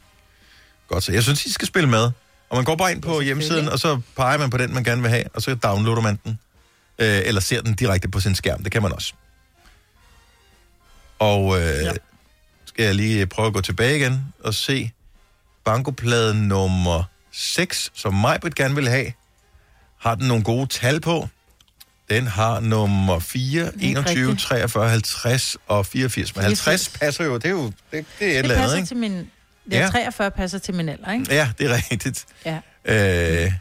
Godt, så jeg synes, I skal spille med. Og man går bare ind på hjemmesiden, og så peger man på den, man gerne vil have, og så downloader man den. Øh, eller ser den direkte på sin skærm. Det kan man også. Og øh, ja. skal jeg lige prøve at gå tilbage igen og se bankoplade nummer seks, som Majbrit gerne vil have. Har den nogle gode tal på? Den har nummer fire, enogtyve, treogfyrre, halvtreds og fireogfirs. Men halvtreds passer jo, det er jo det, det er et det eller andet, ikke? Til min, ja, treogfyrre passer til min alder, ikke? Ja, det er rigtigt. Ja. Øh,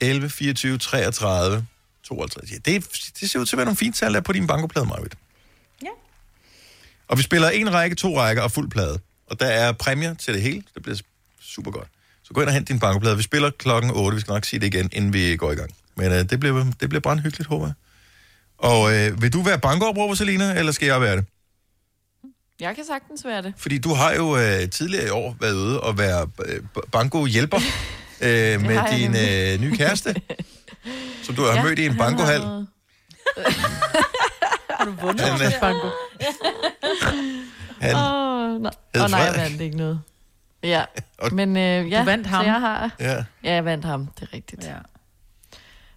elleve, fireogtyve, treogtredive, tooghalvtreds. Ja, det, det ser ud til at være nogle fine tal, der på din bankoplade, Majbrit. Og vi spiller en række, to rækker og fuld plade. Og der er præmier til det hele. Det bliver super godt. Så gå ind og hent din bankoplade. Vi spiller klokken otte. Vi skal nok sige det igen, inden vi går i gang. Men øh, det bliver, det bliver brandhyggeligt, håber jeg. Og øh, vil du være bankooperover, Selina, eller skal jeg være det? Jeg kan sagtens være det. Fordi du har jo øh, tidligere i år været ude og være øh, bankohjælper øh, med din øh, nye kæreste, som du har ja, mødt i en bankohal. Har... har du vundet over med banko? Åh, oh, nej, oh, nej jeg vandt ikke noget. Ja, men øh, ja, du vandt ham. Så jeg har... Ja. ja, jeg vandt ham, det er rigtigt. Ja.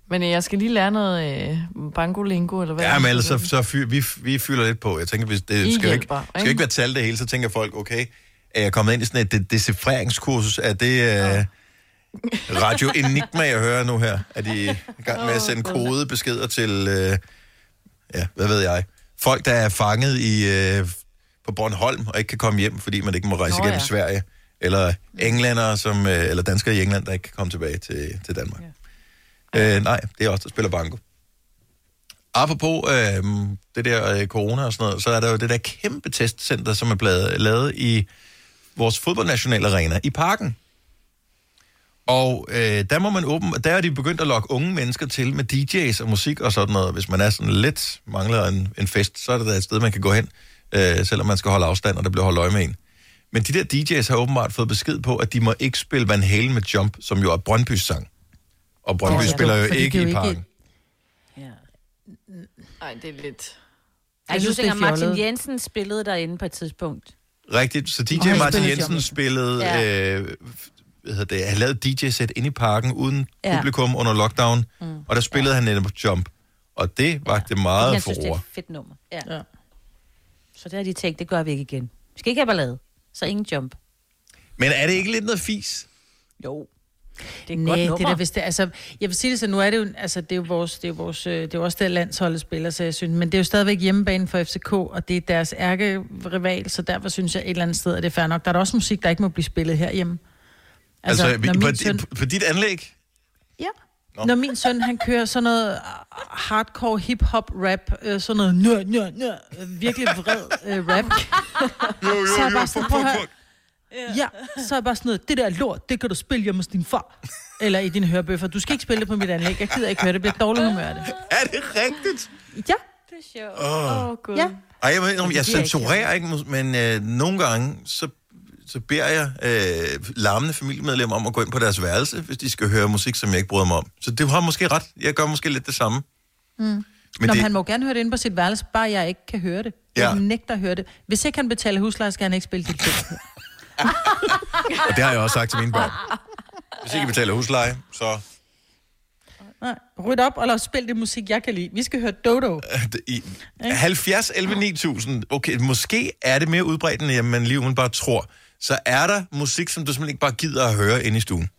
Men øh, jeg skal lige lære noget øh, bankolingo, eller hvad? Ja, men ellers så, så fyr, vi, vi fylder lidt på. Jeg tænker, hvis det I skal hjælper, ikke, skal ikke? ikke være tal det hele, så tænker folk, okay, er jeg kommet ind i sådan et de- decifreringskursus? Er det øh, Radio Enigma, jeg hører nu her? Er de i gang med at sende kodebeskeder til... Øh, ja, hvad ved jeg? Folk, der er fanget i, øh, på Bornholm og ikke kan komme hjem, fordi man ikke må rejse Nå, igennem ja. Sverige. Eller englændere, som, øh, eller danskere i England, der ikke kan komme tilbage til, til Danmark. Ja. Øh, nej, det er også der spiller banko. Apropos øh, det der øh, corona og sådan noget, så er der jo det der kæmpe testcenter, som er blevet lavet i vores fodboldnationale arena i Parken. Og øh, der må man åbne, der er de begyndt at lokke unge mennesker til med D J's og musik og sådan noget. Hvis man er sådan lidt, mangler en, en fest, så er det der et sted, man kan gå hen, øh, selvom man skal holde afstand, og der bliver holdt øje med en. Men de der D J's har åbenbart fået besked på, at de må ikke spille Van Halen med Jump, som jo er Brøndbys sang. Og Brøndby oh, ja. spiller jo ikke jo i Parken. Ikke... Ja. Ej, det er lidt... Jeg, jeg synes, det er Martin Jensen spillede derinde på et tidspunkt. Rigtigt, så D J oh, Martin Jensen jump. spillede... Ja. Øh, Jeg havde lavet D J-sæt inde i Parken uden ja. publikum under lockdown, mm. og der spillede ja. han netop Jump. Og det vagte ja. meget jeg synes, for ord. Jeg synes, det er et fedt nummer. Ja. Ja. Så der har de tænkt, det gør vi ikke igen. Vi skal ikke have ballade, så ingen Jump. Men er det ikke lidt noget fis? Jo. Det er et Næh, godt nummer. Det der, hvis det, altså, jeg vil sige det så, nu er det jo, altså, det er jo vores, det er vores, det er jo også der landsholdet spiller, så jeg synes, men det er jo stadigvæk hjemmebane for F C K, og det er deres ærkerival, så derfor synes jeg et eller andet sted, at det er fair nok. Der er også musik, der ikke må blive spillet herhjemme. Altså, altså på, søn... på dit anlæg? Ja. Nå. Når min søn, han kører sådan noget hardcore hip-hop-rap, øh, sådan noget nø, nø, nø, virkelig vred øh, rap. Jo, jo, så er jeg bare sådan, prøv at høre. Ja, så er jeg bare sådan noget, det der lort, det kan du spille hjemme hos din far. Eller i din hørebøffer. Du skal ikke spille det på mit anlæg, jeg gider ikke høre det, det bliver dårligt humør af det. Er det rigtigt? Ja. Det er sjovt. Åh, oh. oh, gud. Ja. Ej, jeg, jeg, jeg, jeg censurerer ikke, men øh, nogle gange, så så beder jeg øh, larmende familiemedlemmer om at gå ind på deres værelse, hvis de skal høre musik, som jeg ikke bryder mig om. Så det har måske ret. Jeg gør måske lidt det samme. Mm. Men nå, det... han må gerne høre det inde på sit værelse, bare jeg ikke kan høre det. Ja. Jeg nægter at høre det. Hvis ikke han betaler husleje, skal han ikke spille dit ting. Og det har jeg også sagt til mine børn. Hvis ikke I betaler husleje, så... Nej, ryd op og lad os spille det musik, jeg kan lide. Vi skal høre Dodo. I halvfjerds elleve ni tusind, okay, måske er det mere udbredt, end man lige umiddelbart bare tror. Så er der musik, som du simpelthen ikke bare gider at høre inde i stuen.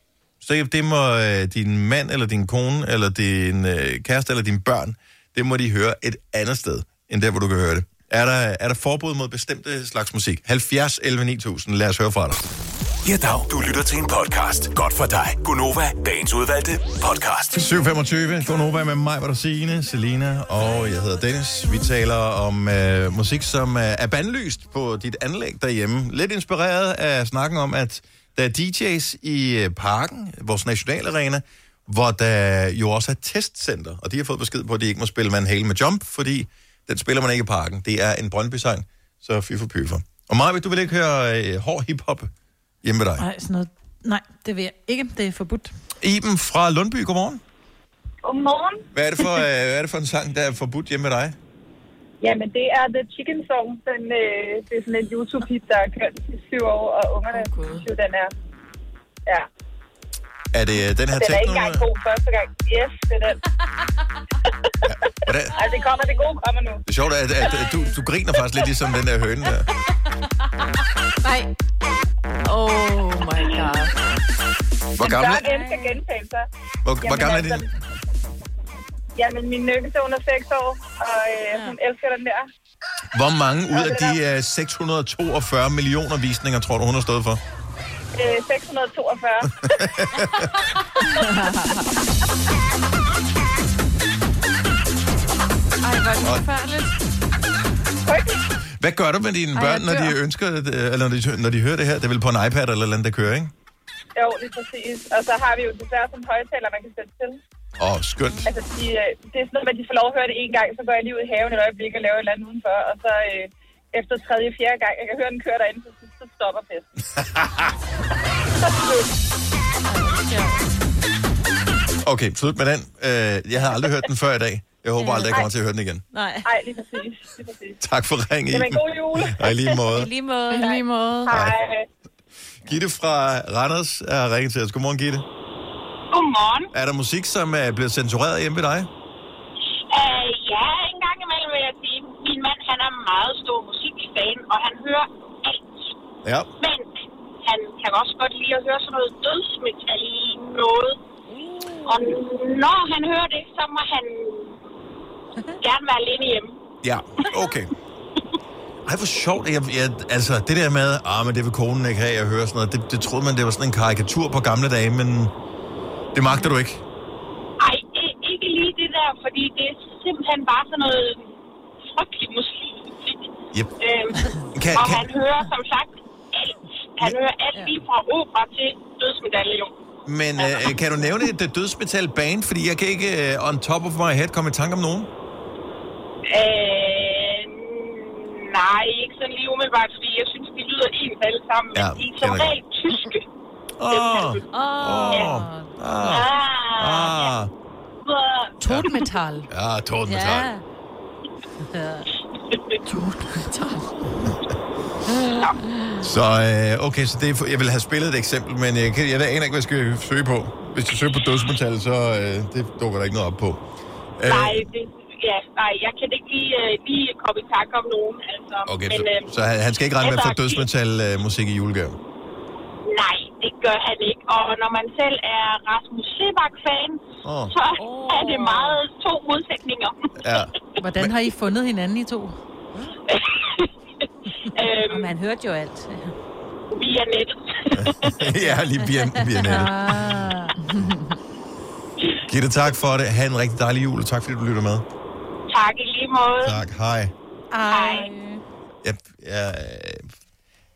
Så det må øh, din mand, eller din kone, eller din øh, kæreste, eller dine børn, det må de høre et andet sted, end der, hvor du kan høre det. Er der, er der forbud mod bestemte slags musik? halvfjerds elleve ni tusind, lad os høre fra dig. Ja, dag. Du lytter til en podcast. Godt for dig. Gunova, dagens udvalgte podcast. syv femogtyve, Gunova med mig, hvor der Signe, Selina og jeg hedder Dennis. Vi taler om øh, musik, som øh, er bandlyst på dit anlæg derhjemme. Lidt inspireret af snakken om, at der er D J's i øh, parken, vores nationalarena, hvor der jo også er testcenter. Og de har fået besked på, at de ikke må spille Van Halen med Jump, fordi den spiller man ikke i parken. Det er en Brøndby-sang, så fyfer pyfer. Og Maja, du vil ikke høre øh, hård hiphop hjemme ved dig? Nej, sådan noget. Nej, det vil jeg ikke. Det er forbudt. Iben fra Lundby, godmorgen. Godmorgen. Hvad er det for, øh, hvad er det for en sang, der er forbudt hjemme ved dig? Jamen, det er The Chicken Song. Den, øh, det er sådan en YouTube-hit, der er kørt i syv år, og ungerne okay. syv, den er... Ja. Er det den her teknologi? Den er ikke engang god første gang. Yes, det er den. Ja, det... Altså, det kommer, det gode kommer nu. Det er sjovt, at, at, at du, du griner faktisk lidt ligesom den der høne der. Nej. Oh my god. Hvor gammel er den? Hvor, Jamen, hvor gammel er din? Jamen, min nøkkelse er under seks år, og øh, hun elsker den der. Hvor mange ud af de uh, seks hundrede og toogfyrre millioner visninger, tror du, hun har stået for? Øh, seks hundrede og toogfyrre. Ej, hvor er det forfærdeligt. Hvad gør du med dine børn, Ej, når de ønsker, eller når de, når de hører det her? Det er vel på en iPad eller noget, der kører, ikke? Jo, det er præcis. Og så har vi jo desværre sådan højtaler, man kan sætte til. Åh, oh, skønt. Altså, de, det er sådan noget, at de får lov at høre det en gang, så går jeg lige ud i haven et øjeblik og laver et eller andet udenfor, og så... Øh, efter tredje, fjerde gang, jeg kan høre den køre derinde, så, så stopper festen. Okay, slut med den. Jeg havde aldrig hørt den før i dag. Jeg håber aldrig, jeg kommer til at høre den igen. Nej, Nej lige præcis. Lige præcis. Tak for ringen. Jamen, god jul. I lige måde. I lige måde. I lige måde. Hej. Gitte fra Randers er ringet til os. Godmorgen, Gitte. Godmorgen. Er der musik, som er blevet censureret hjemme ved dig? Uh, ja, en gang imellem vil jeg sige. Min mand, han er meget stor musikfan, og han hører alt. Ja. Men han kan også godt lide at høre sådan noget dødsmetal i noget. Og når han hører det, så må han gerne være alene hjemme. Ja, okay. Ej, hvor sjovt. Jeg, jeg, altså, det der med, ah, men det vil konen ikke have, jeg hører sådan noget, det, det troede man, det var sådan en karikatur på gamle dage, men det magter du ikke. Ej, ikke lige det der, fordi det er simpelthen bare sådan noget... frygtelig musik. Yep. Øhm, kan, og kan... han hører, som sagt, alt. Han ja. hører alt lige fra opera til dødsmedalje. Men øh, kan du nævne et dødsmetal-band? Fordi jeg kan ikke uh, on top of my head komme i tanke om nogen. Øh, nej, ikke sådan lige umiddelbart, fordi jeg synes, de lyder en alle sammen. Ja, men de er som regel tyske. Åh, åh, åh. Totemetal. Ja, totemetal. Ja. Så øh, okay, så det er, jeg vil have spillet et eksempel, men jeg, jeg ved ikke, hvad jeg skal søge på. Hvis du søger på dødsmetal, så øh, det dukker der ikke noget op på. Æh, nej, det, ja, nej, jeg kan ikke lige, øh, lige komme i tanke om nogen. Altså. Okay, men, øh, så, så han skal ikke regne med at få dødsmetal-musik øh, i julegave? Nej, det gør han ikke. Og når man selv er Rasmus Sebak-fan, oh. så oh. er det meget to modsætninger. Ja. Hvordan har I fundet hinanden, I to? øhm, man hørte jo alt. Via nettet. Ja, lige via, via nettet. Gitte, tak for det. Ha' en rigtig dejlig jul, og tak fordi du lytter med. Tak i lige måde. Tak, hej. Hej. Jeg, jeg,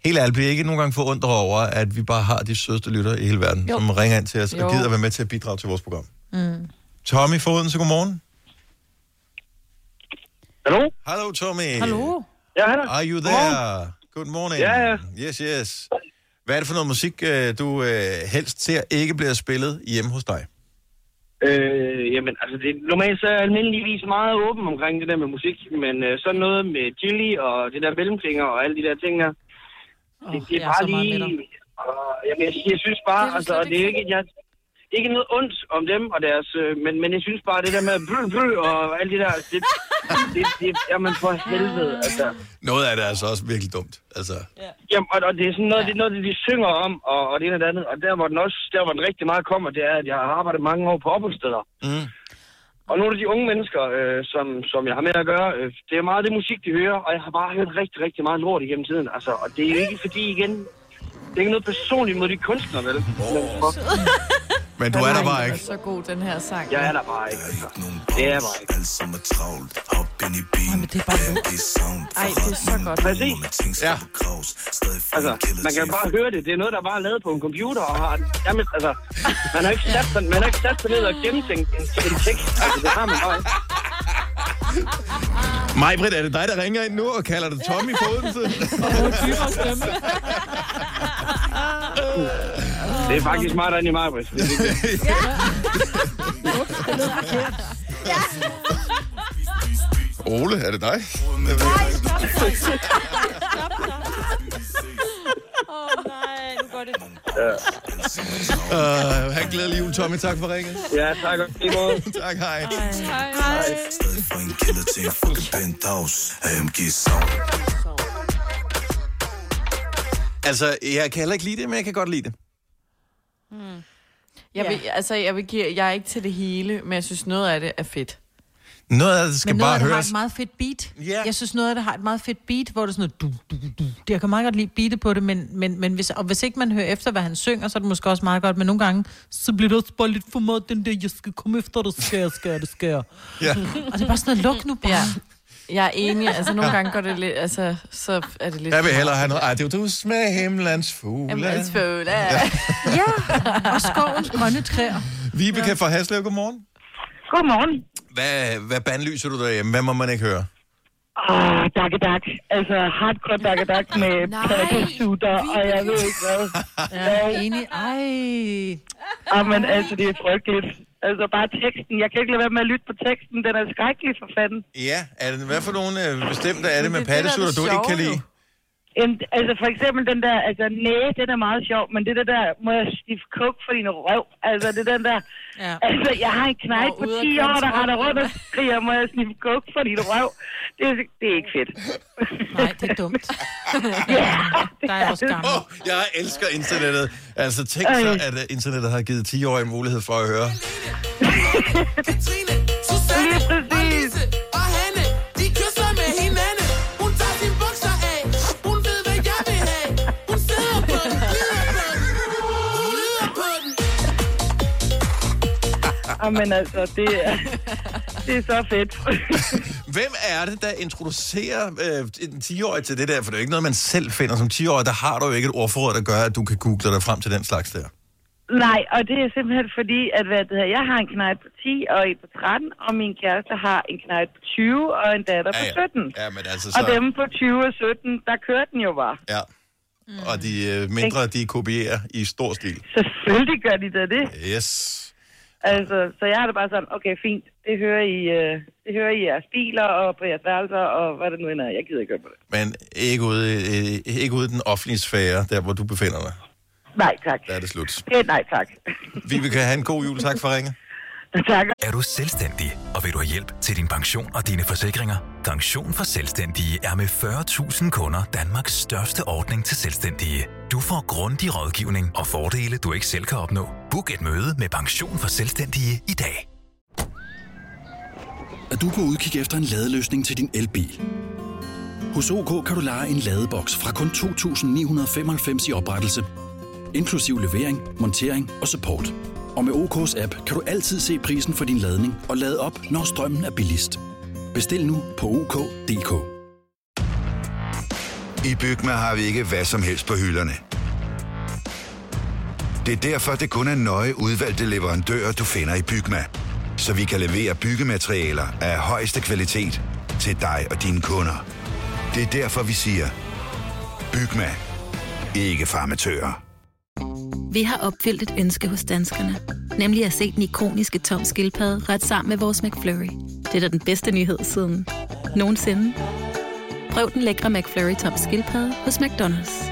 helt ærligt bliver ikke nogen gange forundret over, at vi bare har de sødeste lyttere i hele verden, jo. som ringer ind til os jo. og gider at være med til at bidrage til vores program. Mm. Tommy fra Odense, godmorgen. Hallo? Hallo, Tommy. Hallo. Ja, hallo. Are you there? Morgen. Good morning. Ja, yeah. Yes, yes. Hvad er det for noget musik, du øh, helst ser ikke bliver spillet hjemme hos dig? Øh, jamen, altså, det, normalt så er jeg almindeligvis meget åben omkring det der med musik, men øh, sådan noget med chili og det der mellemklinger og alle de der ting der. Oh, det, det er bare lige... Og, jamen, jeg, jeg synes bare, det altså, det er ikke... Jeg, ikke noget ondt om dem og deres, øh, men, men jeg synes bare, det der med brød, brød og alt det der, det, det, det er man for helvede, altså. Noget af det er altså også virkelig dumt, altså. Yeah. Jamen, og, og det er sådan noget, yeah. det er noget, det de synger om, og, og det ene og det andet, og der hvor den også, der hvor den rigtig meget kommer, det er, at jeg har arbejdet mange år på opholdssteder. Mm. Og nogle af de unge mennesker, øh, som, som jeg har med at gøre, øh, det er meget det musik, de hører, og jeg har bare hørt rigtig, rigtig meget lort igennem tiden, altså. Og det er jo ikke fordi, igen, det er ikke noget personligt mod de kunstnere, vel? Oh. Men du er der bare ikke. Den er så god, den her sang. Jeg er der bare ikke, altså. Det er bare ikke. Jamen, det er bare godt. Ej, det er så godt. Hvad sig? Ja. Altså, man kan bare høre det. Det er noget, der bare er lavet på en computer. Og har... Jamen, altså, man har ikke sat sig, man har ikke sat sig ned og gennemtænkt en, en tekst. Altså, det har man bare ikke. Maj-Britt, er det dig, der ringer ind nu og kalder det Tommy på Odense? Åh, dybere stemme. Det er faktisk smartere end i Maj-Britt. Det er det. Ja. Ole, er det dig? Nej, stop. Stop. Åh oh, nej, nu går det. Ja. Uh, han glæder jul, Tommy. Tak for ringen. Ja, tak. Tak, hej. Hej. Hej. Hej. Altså, jeg kan heller ikke lide det, men jeg kan godt lide det. Hmm. Jeg vil, ja. altså, jeg, vil give, jeg er ikke til det hele, men jeg synes, noget af det er fedt. Noget af det skal bare høres. Men noget af det har et meget fedt beat. Yeah. Jeg synes, noget af det har et meget fedt beat, hvor det er sådan noget... Du, du, du. Jeg kan meget godt lide beatet på det, men, men, men hvis, og hvis ikke man hører efter, hvad han synger, så er det måske også meget godt. Men nogle gange, så bliver det også bare lidt for meget den der, jeg skal komme efter, der skærer, skærer, det skærer. Yeah. Og det er bare sådan noget, luk nu bare. Ja. Jeg er enig, altså nogle gange går det lidt, altså så er det lidt... Jeg vil hellere have noget, ej, det er jo du smag himmelens fugle. Himmelens fugle, ja. Ja, og skovens grønne træer. Vibeke ja. fra Haslev, godmorgen. Godmorgen. Hvad, hvad bandlyser du derhjemme? Hvad må man ikke høre? Ah, dakkedak. Altså hardcore dakkedak med plakkersutter, og jeg ved ikke hvad. Jeg er enig, ej. Ah, men altså, det er frygteligt. Altså bare teksten. Jeg kan ikke lade være med at lytte på teksten. Den er skrækkelig for fanden. Ja, er det, hvad for nogle bestemte er det med pattesutter, du ikke kan lide? En, altså for eksempel den der, altså næh, den er meget sjov, men det der der, må jeg stifte coke for din røv? Altså det den der, ja. altså jeg har en knægt på ti år, der retter rundt og skriger, må jeg stifte coke for din røv? Det, det er ikke fedt. Nej, det er dumt. Ja, det der er, er også gammel. Oh, jeg elsker internettet. Altså tænk så, at internettet har givet ti år en mulighed for at høre. Lige præcis. Jamen altså, det er, det er så fedt. Hvem er det, der introducerer øh, en ti-årig til det der? For det er jo ikke noget, man selv finder som ti-årig. Der har du jo ikke et ordforråd, der gør, at du kan google dig frem til den slags der. Nej, og det er simpelthen fordi, at hvad det her, jeg har en knægt på ti og en på tretten, og min kæreste har en knægt på tyve og en datter ja, ja. på sytten. Ja, men altså, så... Og dem på tyve og sytten, der kørte den jo bare. Ja. Mm. Og de øh, mindre, de kopierer i stor stil. Selvfølgelig gør de da det. Yes. Altså, så jeg har det bare sådan, okay, fint, det hører I, øh, det hører I jeres biler og på jeres værelser, og hvad det nu ender, jeg gider ikke gøre på det. Men ikke ude, øh, ikke ude i den offentlige sfære, der hvor du befinder dig? Nej, tak. Der er det slut. Ja, nej, tak. Vi kan have en god jul, tak for ringe. Tak. Er du selvstændig, og vil du have hjælp til din pension og dine forsikringer? Pension for Selvstændige er med fyrre tusind kunder Danmarks største ordning til selvstændige. Du får grundig rådgivning og fordele, du ikke selv kan opnå. Book et møde med Pension for Selvstændige i dag. Er du på udkig efter en ladeløsning til din elbil? Hos OK kan du leje en ladeboks fra kun to tusind ni hundrede femoghalvfems i oprettelse, inklusiv levering, montering og support. Og med O K's app kan du altid se prisen for din ladning og lade op, når strømmen er billigst. Bestil nu på O K punktum D K. I Bygma har vi ikke hvad som helst på hylderne. Det er derfor, det kun er nøje udvalgte leverandører, du finder i Bygma. Så vi kan levere byggematerialer af højeste kvalitet til dig og dine kunder. Det er derfor, vi siger, Bygma. ikke for amatører. Vi har opfyldt et ønske hos danskerne. Nemlig at se den ikoniske tom skildpadde ret sammen med vores McFlurry. Det er da den bedste nyhed siden nogensinde. Prøv den lækre McFlurry tom skildpadde hos McDonald's.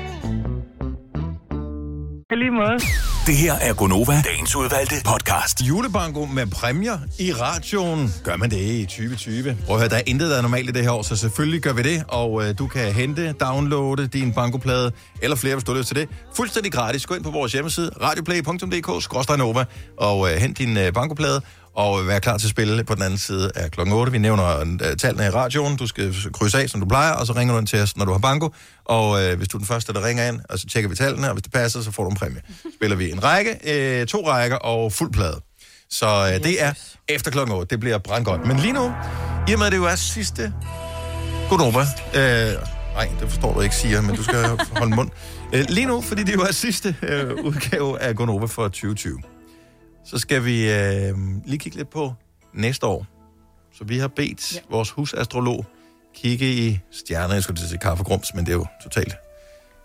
Det her er Gonova, dagens udvalgte podcast. Julebanko med præmier i radioen. Gør man det i tyve tyve? Prøv at høre, der er intet, der er normalt i det her år, så selvfølgelig gør vi det. Og øh, du kan hente, downloade din bankoplade, eller flere, hvis du har lyst til det. Fuldstændig gratis. Gå ind på vores hjemmeside, radioplay punktum d k skråstreg nova, og øh, hent din øh, bankoplade, og vær klar til at spille på den anden side af klokken otte. Vi nævner øh, tallene i radioen. Du skal krydse af, som du plejer, og så ringer du ind til os, når du har banko. Og øh, hvis du er den første, der ringer ind, og så tjekker vi tallene, og hvis det passer, så får du en præmie. Spiller vi en række, øh, to rækker og fuld plade. Så øh, det er efter klokken otte. Det bliver brandgodt. Men lige nu, i og med det jo er sidste Gonova. Øh, nej, det forstår du ikke, siger, men du skal holde mund. Øh, lige nu, fordi det jo er sidste øh, udgave af Gonova for tyve tyve. Så skal vi øh, lige kigge lidt på næste år. Så vi har bedt ja. vores husastrolog kigge i stjernerne. Jeg skulle til at sige kaffegrums, men det er jo totalt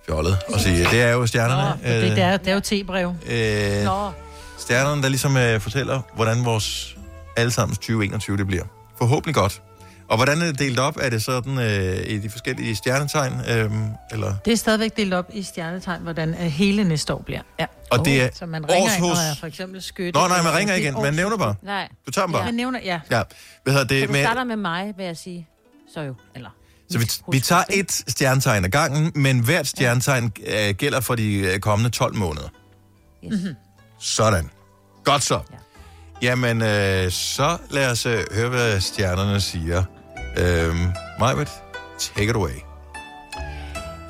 fjollet at sige. Det er jo stjernerne. Nå, øh, det, det, er, det er jo tebrev. Øh, Nå. Stjernerne, der ligesom øh, fortæller, hvordan vores allesammens tyve enogtyve det bliver. Forhåbentlig godt. Og hvordan er det delt op? Er det sådan øh, i de forskellige stjernetegn? Øh, eller? Det er stadigvæk delt op i stjernetegn, hvordan hele næste år bliver. Ja. Og oh, det er så man ringer ikke, når jeg for eksempel skytter. Nå, nej, man ringer igen. Man nævner bare. Nej. Du tager dem bare. Ja, man nævner, ja. ja. Hvad hedder det? Så du starter med mig, vil jeg sige. Så jo, eller... Så vi, vi tager et stjernetegn ad gangen, men hvert stjernetegn øh, gælder for de øh, kommende tolv måneder. Yes. Mm-hmm. Sådan. Godt så. Ja. Jamen, øh, så lad os øh, høre, hvad stjernerne siger. Øhm, Majbert, take it away.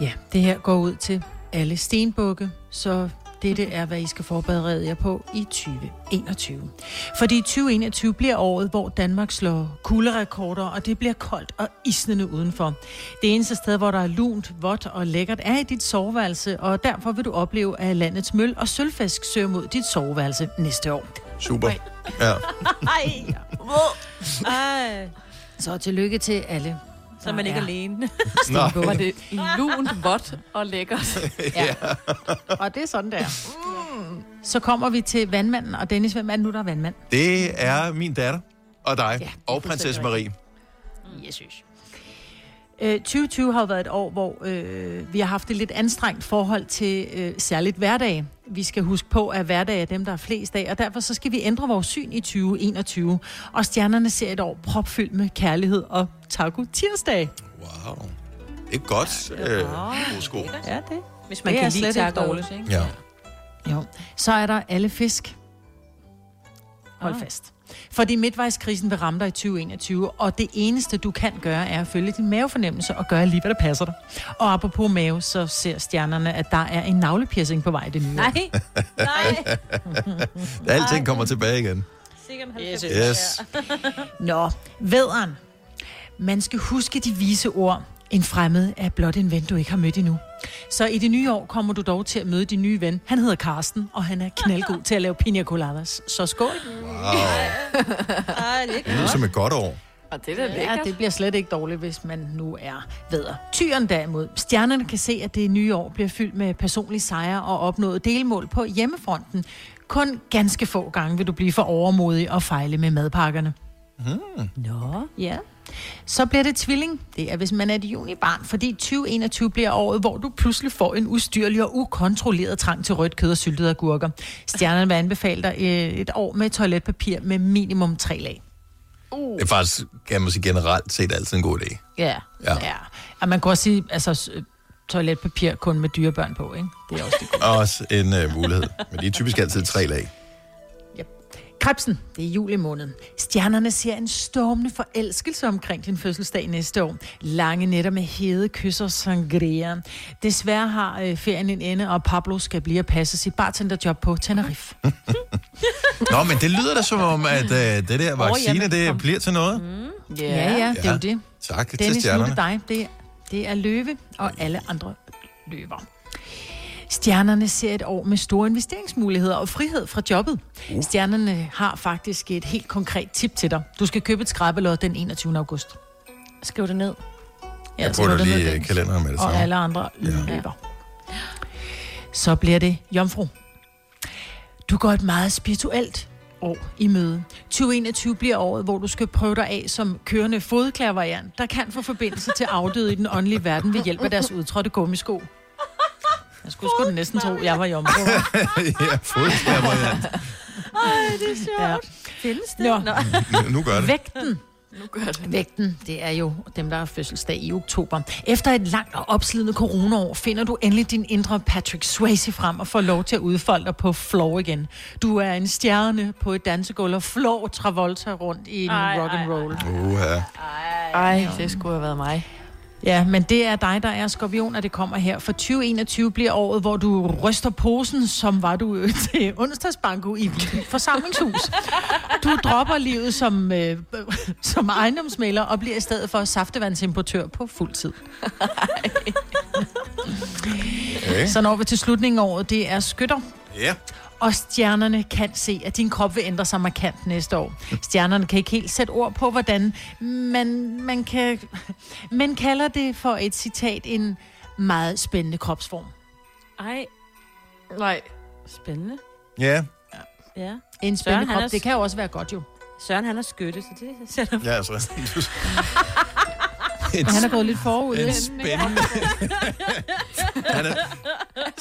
Ja, det her går ud til alle stenbukke, så dette er, hvad I skal forberede jer på i tyve enogtyve. Fordi tyve enogtyve bliver året, hvor Danmark slår kulderekorder, og det bliver koldt og isnende udenfor. Det eneste sted, hvor der er lunt, vådt og lækkert, er i dit soveværelse, og derfor vil du opleve, at landets møl og sølvfisk søger mod dit soveværelse næste år. Super. Ja. Ej. Så tillykke til alle. Så er man ikke ja. alene. Nej. Var det lunt, vådt og lækkert. Ja. ja. Og det er sådan der. Mm. Så kommer vi til vandmanden. Og Dennis, hvem er nu, der er vandmand? Det er min datter og dig. Ja, og prinsesse Marie. Mm. Jesus. Øh, tyve tyve har jo været et år, hvor øh, vi har haft et lidt anstrengt forhold til øh, særligt hverdage. Vi skal huske på, at hverdage er dem, der er flest af, og derfor så skal vi ændre vores syn i tyve enogtyve. Og stjernerne ser et år propfyldt med kærlighed og taco tirsdag. Wow. Det er godt. Ja, øh, wow. Ja, det. Hvis man det kan lide taco. Dårligt, ikke? Ja. Jo. Så er der alle fisk. Hold ah. fast. Fordi midtvejskrisen vil ramme dig i tyve enogtyve, og det eneste, du kan gøre, er at følge din mavefornemmelse og gøre lige, hvad der passer dig. Og apropos mave, så ser stjernerne, at der er en navlepiercing på vej i det nye. Nej, nej. Alting kommer tilbage igen. Sikkert halvfems. Yes. Nå, vædderen. Man skal huske de vise ord. En fremmed er blot en ven, du ikke har mødt endnu. Så i det nye år kommer du dog til at møde din nye ven. Han hedder Karsten, og han er knaldgod til at lave piña coladas. Så skål. Wow. Ej, det er som et godt år. Og det, der ja, det bliver slet ikke dårligt, hvis man nu er vædder. Tyren derimod. Stjernerne kan se, at det nye år bliver fyldt med personlige sejre og opnået delmål på hjemmefronten. Kun ganske få gange vil du blive for overmodig og fejle med madpakkerne. Mm. Nå, ja. Så bliver det tvilling. Det er, hvis man er et junibarn, fordi tyve enogtyve bliver året, hvor du pludselig får en ustyrlig og ukontrolleret trang til rødt kød og syltede agurker. Stjernerne vil anbefale dig et år med toiletpapir med minimum tre lag. Uh. Det er faktisk, kan man sige generelt set, altid en god idé. Ja, ja. ja. Og man kan også sige, altså toiletpapir kun med dyrebørn på, ikke? Det er også det gode. Også en uh, mulighed, men det er typisk altid tre lag. Krebsen, det er juli måned. Stjernerne ser en stormende forelskelse omkring din fødselsdag næste år. Lange nætter med hede kysser sangria. Desværre har øh, ferien en ende, og Pablo skal blive at passe sit bartenderjob på Tenerife. Nå, men det lyder da som om, at øh, det der vaccine, det bliver til noget. Mm, yeah. Ja, ja, det er jo det. Tak Dennis, til stjernerne. Dennis, det er dig. Det, det er løve og alle andre løver. Stjernerne ser et år med store investeringsmuligheder og frihed fra jobbet. Uh. Stjernerne har faktisk et helt konkret tip til dig. Du skal købe et skrabelod den enogtyvende august. Skriv det ned. Ja, jeg bruger lige kalenderen med det samme. Og alle andre løber. Ja. så bliver det jomfru. Du går et meget spirituelt år i møde. tyve enogtyve bliver året, hvor du skal prøve dig af som kørende fodklærvariant, der kan få forbindelse til afdøde i den åndelige verden ved hjælp af deres udtrådte gummisko. Jeg skulle sgu næsten tro, jeg var jomfru. Ja, fodklærvariant. Ej, det er sjovt. Ja. Findes det? Nå. Nu gør det. Vægten. Nu gør det. Vægten, det er jo dem, der har fødselsdag i oktober. Efter et langt og opslidende coronaår, finder du endelig din indre Patrick Swayze frem og får lov til at udfolde dig på floor igen. Du er en stjerne på et dansegulv og flår Travolta rundt i en rock'n'roll. Ej, ej, det skulle have været mig. Ja, men det er dig, der er skorpion, og det kommer her. For tyve enogtyve bliver året, hvor du ryster posen, som var du til onsdagsbanko i forsamlingshus. Du dropper livet som, øh, som ejendomsmægler og bliver i stedet for saftevandsimportør på fuld tid. Okay. Så når vi til slutningen af året, det er skytter. Ja. Yeah. Og stjernerne kan se, at din krop vil ændre sig markant næste år. Stjernerne kan ikke helt sætte ord på, hvordan man, man kan... Man kalder det for et citat, en meget spændende kropsform. Ej. Nej. Spændende? Ja. Ja. En spændende Søren, krop, er... det kan jo også være godt jo. Søren, han er skytte, så det sætter... Ja, altså. En, han er gået lidt forud. En spændende. Han er,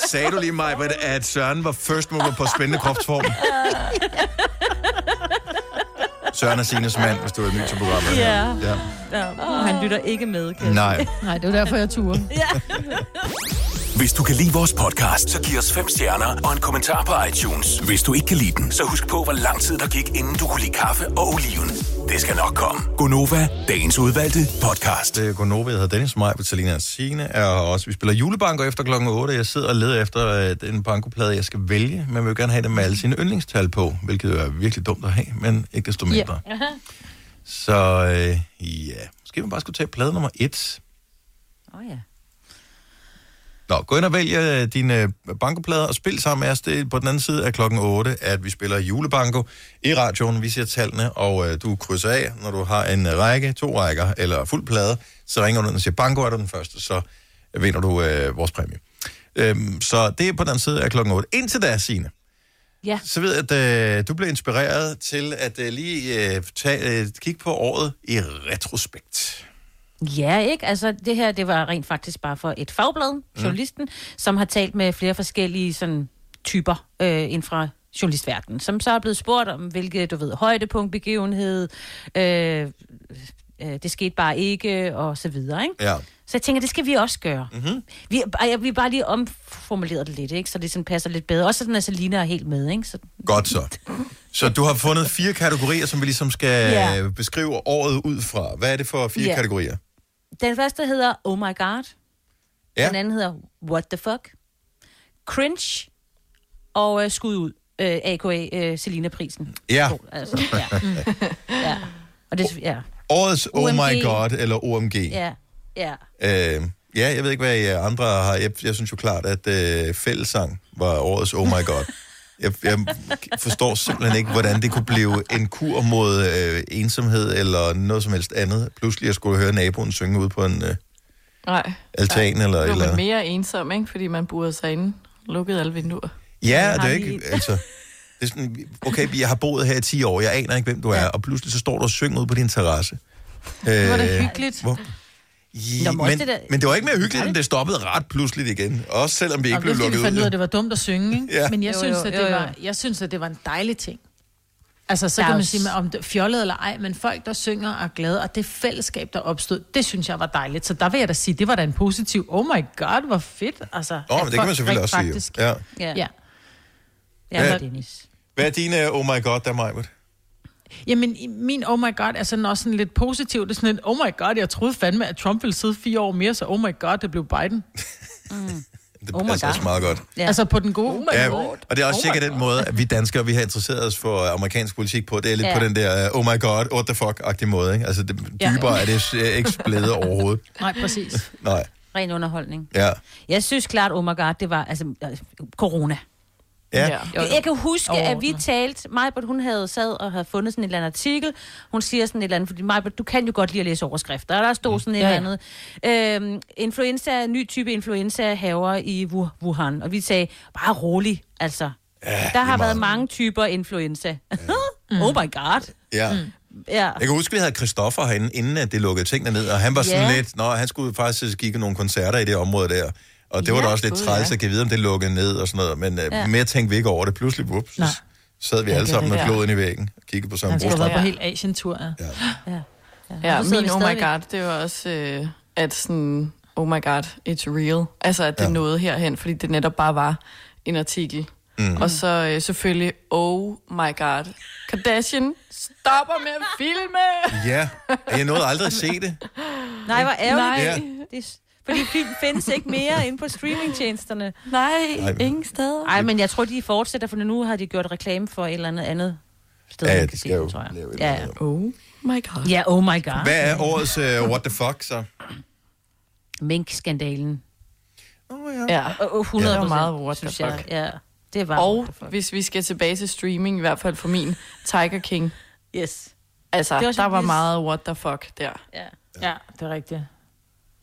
sagde du lige mig, at Søren var first mover på spændende kropsform? Søren er Sines mand, hvis du er ny til programmet. Ja. Ja. Ja. Han lytter ikke med, kan Nej. Nej, det var derfor, jeg turer. Ja. Hvis du kan lide vores podcast, så giv os fem stjerner og en kommentar på iTunes. Hvis du ikke kan lide den, så husk på, hvor lang tid der gik, inden du kunne lide kaffe og oliven. Det skal nok komme. Gonova, dagens udvalgte podcast. Det er Gonova, jeg hedder Dennis, mig, Betalina og Signe er også. Vi spiller julebanker efter klokken otte, og jeg sidder og leder efter den bankoplade, jeg skal vælge. Man vil jo gerne have det med alle sine yndlingstal på, hvilket er virkelig dumt at have, men ikke desto mindre. Yeah. Så øh, ja, måske man bare skulle tage plade nummer et. Åh oh, ja. Nå, gå ind og vælge dine bankoplader og spil sammen med os. Det er på den anden side af klokken otte, at vi spiller julebanko i radioen. Vi ser tallene, og øh, du krydser af, når du har en række, to rækker eller fuld plade. Så ringer du den og siger, banko er du den første, så vinder du øh, vores præmie. Øhm, så det er på den anden side af klokken otte. Indtil da, Signe. Ja. Så ved jeg, at øh, du blev inspireret til at øh, lige øh, tage, øh, kigge på året i retrospekt. Ja, ikke? Altså, det her, det var rent faktisk bare for et fagblad, Journalisten, mm. som har talt med flere forskellige sådan, typer øh, inden fra journalistverdenen, som så er blevet spurgt om, hvilket, du ved, højdepunkt, begivenhed, øh, øh, det skete bare ikke, og så videre, ikke? Ja. Så jeg tænker, det skal vi også gøre. Mm-hmm. Vi har bare lige omformuleret det lidt, ikke? Så det sådan passer lidt bedre. Også sådan, at Selina er helt med, ikke? Så... Godt så. Så du har fundet fire kategorier, som vi ligesom skal yeah. beskrive året ud fra. Hvad er det for fire yeah. kategorier? Den første hedder Oh My God. Ja. Den anden hedder What the Fuck. Cringe. Og øh, skud ud. Øh, A K A øh, Selina-prisen. Ja. Oh, altså, ja. ja. Og det, ja. Årets O M G. Oh My God eller O M G. Ja. Ja. Øh, ja, jeg ved ikke, hvad I andre har. Jeg, jeg synes jo klart, at øh, fællesang var årets Oh My God. Jeg, jeg forstår simpelthen ikke, hvordan det kunne blive en kur mod øh, ensomhed eller noget som helst andet. Pludselig jeg skulle høre naboen synge ud på en øh, Nej, altan nej. eller et eller andet. Det var mere ensom, ikke? Fordi man burede sig inde, lukkede alle vinduer. Ja, det er ikke... Altså, det er sådan, okay, jeg har boet her i ti år, jeg aner ikke, hvem du er, og pludselig så står du og synger ud på din terrasse. Øh, det var da hyggeligt. Hvor? I, Nå, men, det der... men det var ikke mere hyggeligt, end det stoppede ret pludseligt igen. Også selvom vi ikke og blev lukket ud. Jeg fandt ud af, at det var dumt at synge, ikke? Ja. Men jeg jo, synes, jo, at det jo, jo. var, jeg synes, at det var en dejlig ting. Altså, så der kan man sige, om det fjollet eller ej, men folk, der synger og er glade, og det fællesskab, der opstod, det synes jeg var dejligt. Så der vil jeg da sige, det var da en positiv, oh my god, hvor fedt. Altså, Nå, men det kan man selvfølgelig også faktisk... sige. Ja. Ja. Ja. Ja, hvad, Dennis. Hvad er dine oh my god, der Majbert? Jamen, min oh my god er sådan også sådan lidt positivt. Det er sådan en, oh my god, jeg troede fandme, at Trump ville sidde fire år mere, så oh my god, det blev Biden. Mm. Det oh passer også meget godt. Ja. Altså på den gode. Oh my ja, god. Og det er også oh cirka den måde, at vi danskere, vi har interesseret os for amerikansk politik på. Det er lidt ja. på den der, oh my god, what the fuck-agtige måde, ikke? Altså det dybere ja. er det ikke splædet overhovedet. Nej, præcis. Nej. Ren underholdning. Ja. Jeg synes klart, oh my god, det var altså corona. Ja. Ja. Jeg kan huske, at vi talte, Majbert, hun havde sad og havde fundet sådan et eller andet artikel, hun siger sådan et eller andet, fordi Majbert, du kan jo godt lide at læse overskrifter, og der stod sådan et ja, eller andet. Øhm, influenza, ny type influenza haver i Wuhan, og vi sagde, bare rolig, altså. Ja, der har været mange typer influenza. Ja. Oh my god. Ja. Mm. Ja. Jeg kan huske, vi havde Christoffer herinde, inden at det lukkede tingene ned, og han var sådan yeah. lidt, nå, han skulle faktisk gik nogle koncerter i det område der. Og det ja, var da også lidt træls, at kan vide, om det lukkede ned og sådan noget. Men ja. mere tænkte vi ikke over det. Pludselig, whoops, så sad vi ja, alle sammen og flod ind i væggen og kiggede på sådan en brugspræk. Han skulle have været på helt Asien-tur, ja. Ja, ja. ja. ja min oh my god, det var også, øh, at sådan, oh my god, it's real. Altså, at det ja. nåede herhen, fordi det netop bare var en artikel. Mm. Og så øh, selvfølgelig, oh my god, Kardashian stopper med at filme! Ja, jeg nåede aldrig at se det. Nej, hvor ærgerligt. Nej. Ja. Fordi film findes ikke mere inde på streamingtjenesterne. Nej, Nej ingen steder. Nej, men jeg tror, de fortsætter, for nu har de gjort reklame for et eller andet andet sted. Ja, det skal jo tror jeg. Ja, ja. Oh my god. Ja, oh my god. Hvad er årets uh, what the fuck, så? Mink-skandalen. Åh, oh, ja. Ja, hundrede procent ja, meget what the fuck. Ja. Det var og hvis vi skal tilbage til streaming, i hvert fald for min, Tiger King. Yes. Altså, var der var meget what the fuck der. Ja, ja det er rigtigt.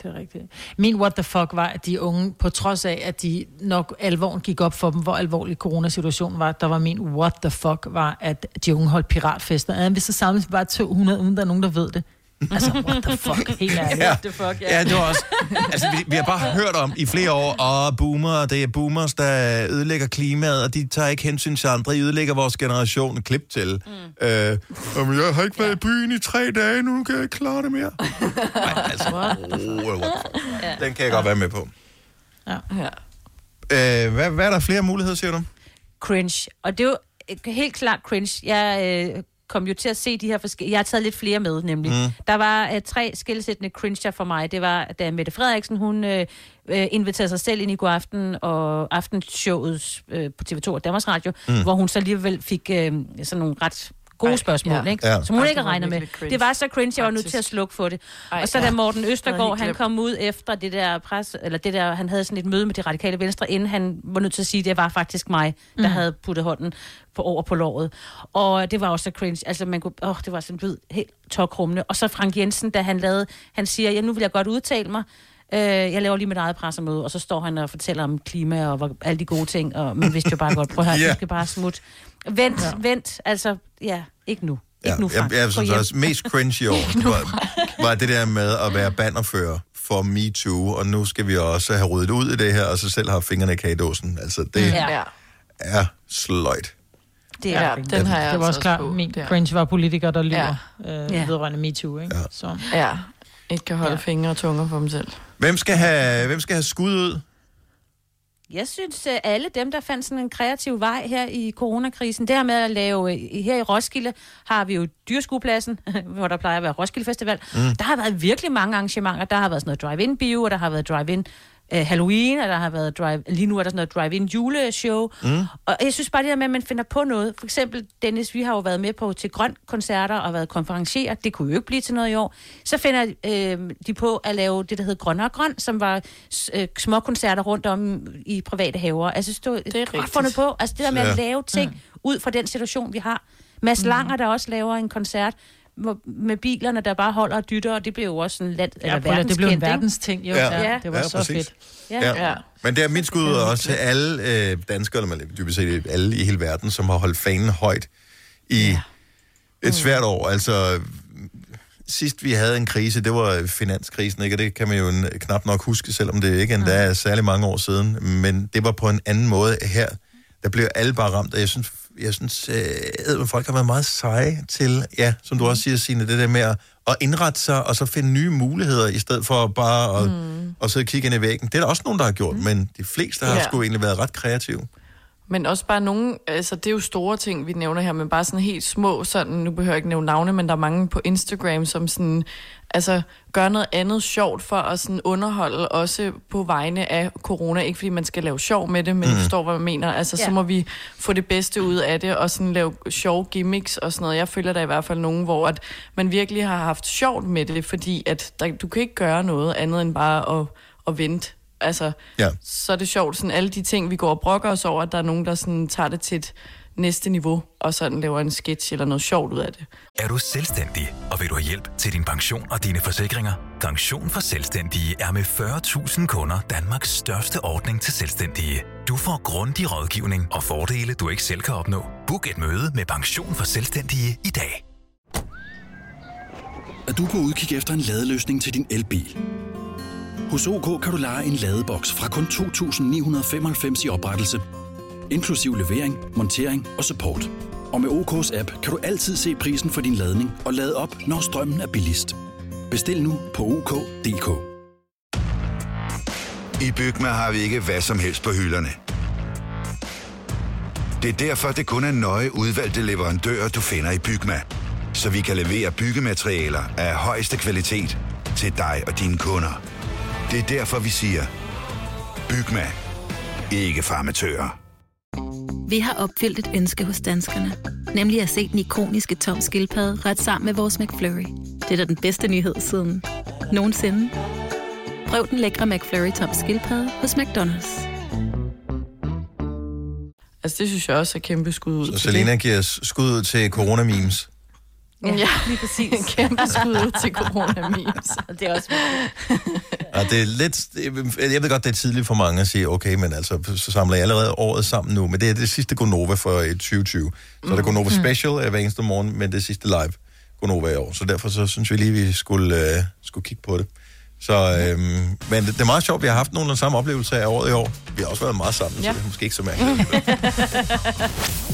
Det er rigtigt. Min what the fuck var, at de unge, på trods af, at de nok alvoren gik op for dem, hvor alvorlig coronasituationen var, der var min what the fuck var, at de unge holdt piratfester. Ja, hvis så samles bare to hundrede, uden der er nogen, der ved det. Altså, what the fuck, helt ærligt. Ja, what the fuck, ja. Ja, det var også... Altså, vi, vi har bare hørt om i flere år, åh, oh, boomer, det er boomers, der ødelægger klimaet, og de tager ikke hensyn til andre, de ødelægger vores generation, klip til. Mm. Øh, jeg har ikke været ja. i byen i tre dage, nu kan jeg ikke klare det mere. Nej, altså, what the fuck. Oh, what the fuck. Ja. Den kan jeg godt være med på. Ja. Ja. Øh, hvad, hvad er der flere muligheder, siger du? Cringe. Og det er jo helt klart cringe. Jeg... Øh, kom jo til at se de her forskellige... Jeg har taget lidt flere med, nemlig. Mm. Der var uh, tre skilsættende cringe for mig. Det var, da Mette Frederiksen, hun uh, inviterede sig selv ind i Godaften og aftenshowet uh, på T V to og Danmarks Radio, mm. hvor hun så alligevel fik uh, sådan nogle ret gode Ej, spørgsmål, ja. Ikke? Ja. Som hun Ej, ikke regner med. Det var så cringe, jeg var nødt til at slukke for det. Ej, og så da Morten Østergaard, han kom ud efter det der pres... Eller det der... Han havde sådan et møde med de radikale venstre, inden han var nødt til at sige, at det var faktisk mig, der mm. havde puttet hånden på over på låret. Og det var også så cringe. Altså, man kunne... Åh, oh, det var sådan en helt tåkrummende. Og så Frank Jensen, da han lavede... Han siger, ja, nu vil jeg godt udtale mig. Øh, jeg laver lige mit eget pressemøde. Og så står han og fortæller om klima og alle de gode ting. Og man vidste jo bare godt, prøv at høre, yeah. jeg skal bare smutte. Vent, ja. vent, altså, ja, ikke nu. Ja, ikke nu, Frank. Jeg, jeg synes også, mest cringe i år var, var det der med at være bannerfører for MeToo, og nu skal vi også have ryddet ud i det her, og så selv have fingrene i kagedåsen. Altså, det ja. er sløjt. Det er ja, den jeg, har jeg det var også klart, at min cringe var politikere, der lyver ja. øh, ja. vedrørende MeToo, ikke? Ja. Så. ja, ikke kan holde ja. fingre og tunger for dem selv. Hvem skal have, hvem skal have skud ud? Jeg synes, alle dem, der fandt sådan en kreativ vej her i coronakrisen, det her med at lave... Her i Roskilde har vi jo Dyrskuepladsen, hvor der plejer at være Roskilde Festival. Mm. Der har været virkelig mange arrangementer. Der har været sådan noget drive-in-bio, og der har været drive-in øh, Halloween, og der har været drive... Lige nu er der sådan noget drive-in juleshow. Mm. Og jeg synes bare det der med, at man finder på noget. For eksempel, Dennis, vi har jo været med på til grønkoncerter og været konferencier. Det kunne jo ikke blive til noget i år. Så finder øh, de på at lave det, der hedder Grøn og Grøn, som var øh, små koncerter rundt om i private haver. Altså, stå, det er godt fundet på. Altså, det der med at lave ting mm. ud fra den situation, vi har. Mads mm. Langer, der også laver en koncert med bilerne, der bare holder og dytter, og det blev jo også sådan land, ja, eller verdenskendt. Det blev en verdensting, jo. Ja, ja. Det var ja, så præcis. fedt. Ja. Ja. Ja. Men det er min skud ud også til alle øh, danskere, eller man dybest set alle i hele verden, som har holdt fanen højt i ja. mm. et svært år. Altså, sidst vi havde en krise, det var finanskrisen, ikke? Og det kan man jo knap nok huske, selvom det ikke endda er særlig mange år siden. Men det var på en anden måde her. Der blev alle bare ramt, og jeg synes, jeg synes øh, folk har været meget seje til, ja, som du også siger, Signe, det der med at, at indrette sig, og så finde nye muligheder, i stedet for bare at mm. og sidde og kigge ind i væggen. Det er der også nogen, der har gjort, mm. men de fleste har ja. sgu egentlig været ret kreative. Men også bare nogle, altså det er jo store ting, vi nævner her, men bare sådan helt små, sådan, nu behøver jeg ikke nævne navne, men der er mange på Instagram, som sådan, altså gør noget andet sjovt for at sådan underholde, også på vegne af corona, ikke fordi man skal lave sjov med det, men mm. forstår, hvad man mener, altså yeah. så må vi få det bedste ud af det, og sådan lave sjove gimmicks og sådan noget. Jeg føler der i hvert fald nogen, hvor at man virkelig har haft sjovt med det, fordi at der, du kan ikke gøre noget andet end bare at, at vente altså, ja. Så er det sjovt, sådan alle de ting, vi går og brokker os over, at der er nogen, der sådan tager det til et næste niveau, og sådan laver en sketch eller noget sjovt ud af det. Er du selvstændig, og vil du have hjælp til din pension og dine forsikringer? Pension for Selvstændige er med fyrre tusind kunder Danmarks største ordning til selvstændige. Du får grundig rådgivning og fordele, du ikke selv kan opnå. Book et møde med Pension for Selvstændige i dag. Er du på udkig efter en ladeløsning til din elbil? Hos OK kan du leje en ladeboks fra kun to tusind ni hundrede femoghalvfems i oprettelse, inklusiv levering, montering og support. Og med O K's app kan du altid se prisen for din ladning og lade op, når strømmen er billigst. Bestil nu på O K punktum D K. I Bygma har vi ikke hvad som helst på hylderne. Det er derfor, det kun er nøje udvalgte leverandører, du finder i Bygma. Så vi kan levere byggematerialer af højeste kvalitet til dig og dine kunder. Det er derfor, vi siger, Bygma. Ikke farmatører. Vi har opfyldt et ønske hos danskerne. Nemlig at se den ikoniske Tom Skildpadde ret sammen med vores McFlurry. Det er da den bedste nyhed siden nogensinde. Prøv den lækre McFlurry Tom Skildpadde hos McDonald's. Altså det synes jeg også er kæmpe skud ud. Så Selena giver skud ud til corona-memes. Ja, ja, lige præcis. En kæmpe skud ud til corona-memes. Det er også ja, det er lidt, jeg ved godt, det er tidligt for mange at sige, okay, men altså, så samler jeg allerede året sammen nu. Men det er det sidste Gonova for tyve tyve. Så er det Gonova Special hver eneste morgen, men det sidste live Gonova i år. Så derfor så synes vi lige, vi skulle, øh, skulle kigge på det. Så, øh, men det, det er meget sjovt, vi har haft nogle af samme oplevelser af året i år. Vi har også været meget sammen, ja. Så det er måske ikke så mærkeligt.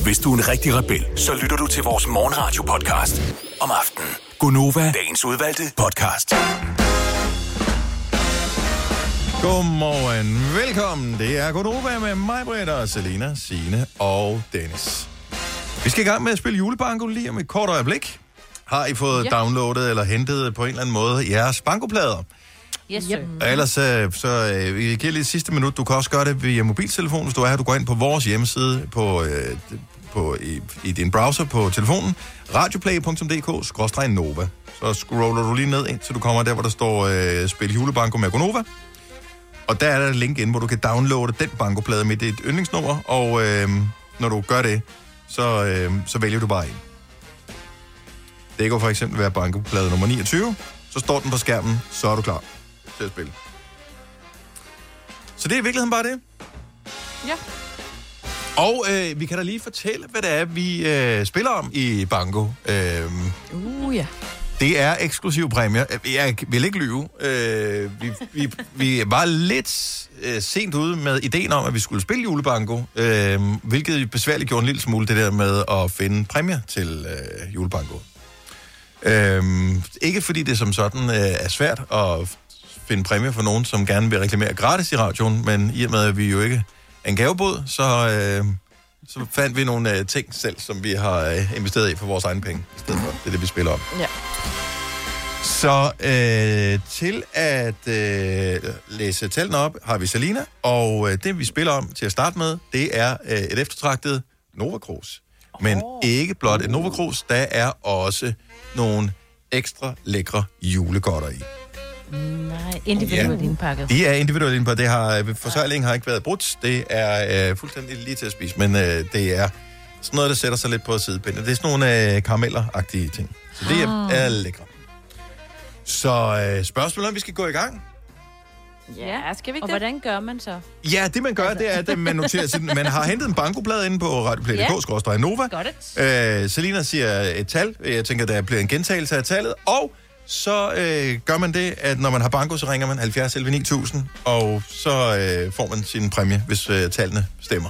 Hvis du er en rigtig rebel, så lytter du til vores morgenradio-podcast om aftenen. Gonova, dagens udvalgte podcast. Godmorgen, velkommen. Det er Gonova med mig, Britt og Selina, Signe og Dennis. Vi skal i gang med at spille julebanko lige om et kort øjeblik. Har I fået ja. downloadet eller hentet på en eller anden måde jeres bankoplader? Yes, sir. Og ellers så vi giver lige sidste minut. Du kan også gøre det via mobiltelefonen, hvis du er her. Du går ind på vores hjemmeside på, på, i, i din browser på telefonen. radioplay punktum d k skråstreg nova. Så scroller du lige ned ind, så du kommer der, hvor der står øh, spil julebanko med Gonova. Og der er der et link ind, hvor du kan downloade den bankoplade med dit yndlingsnummer. Og øh, når du gør det, så, øh, så vælger du bare en. Det kan for eksempel være bankoplade nummer niogtyve. Så står den på skærmen, så er du klar til at spille. Så det er i virkeligheden bare det. Ja. Og øh, vi kan da lige fortælle, hvad det er, vi øh, spiller om i banko. Øh, uh, ja. Det er eksklusive præmier. Jeg vil ikke lyve. Øh, vi, vi, vi var lidt øh, sent ude med ideen om, at vi skulle spille julebanko, øh, hvilket besværligt gjorde en lille smule det der med at finde præmier til øh, julebanko. Øhm, ikke fordi det som sådan øh, er svært at finde præmier for nogen, som gerne vil reklamere gratis i radioen, men i og med, at vi jo ikke er en gavebod, så, øh, så fandt vi nogle øh, ting selv, som vi har øh, investeret i for vores egne penge i stedet for. Det er det, vi spiller om. Ja. Så øh, til at øh, læse tallene op, har vi Selina, og øh, det vi spiller om til at starte med, det er øh, et eftertragtet Nova Cruz. Men oh. ikke blot et Nova Cruz, der er også nogle ekstra lækre julegodter i. Nej, individuelt ja. indpakket. De er individuelt indpakket. Det har, forsøjlingen har ikke været brudt. Det er øh, fuldstændig lige til at spise, men øh, det er sådan noget, der sætter sig lidt på sidepindene. Det er sådan nogle øh, karameller-agtige ting. Så det er, oh. er lækre. Så øh, spørgsmålet om vi skal gå i gang? Ja, skal vi ikke og det? Hvordan gør man så? Ja, det man gør, altså. det er, at man noterer sig. Man har hentet en bankoblad inde på radioplay punktum d k skråstreg nova. Yeah. Øh, Selina siger et tal. Jeg tænker, der bliver en gentagelse af tallet. Og så øh, gør man det, at når man har banko, så ringer man halvfjerds elleve ni tusind. Og så øh, får man sin præmie, hvis øh, tallene stemmer.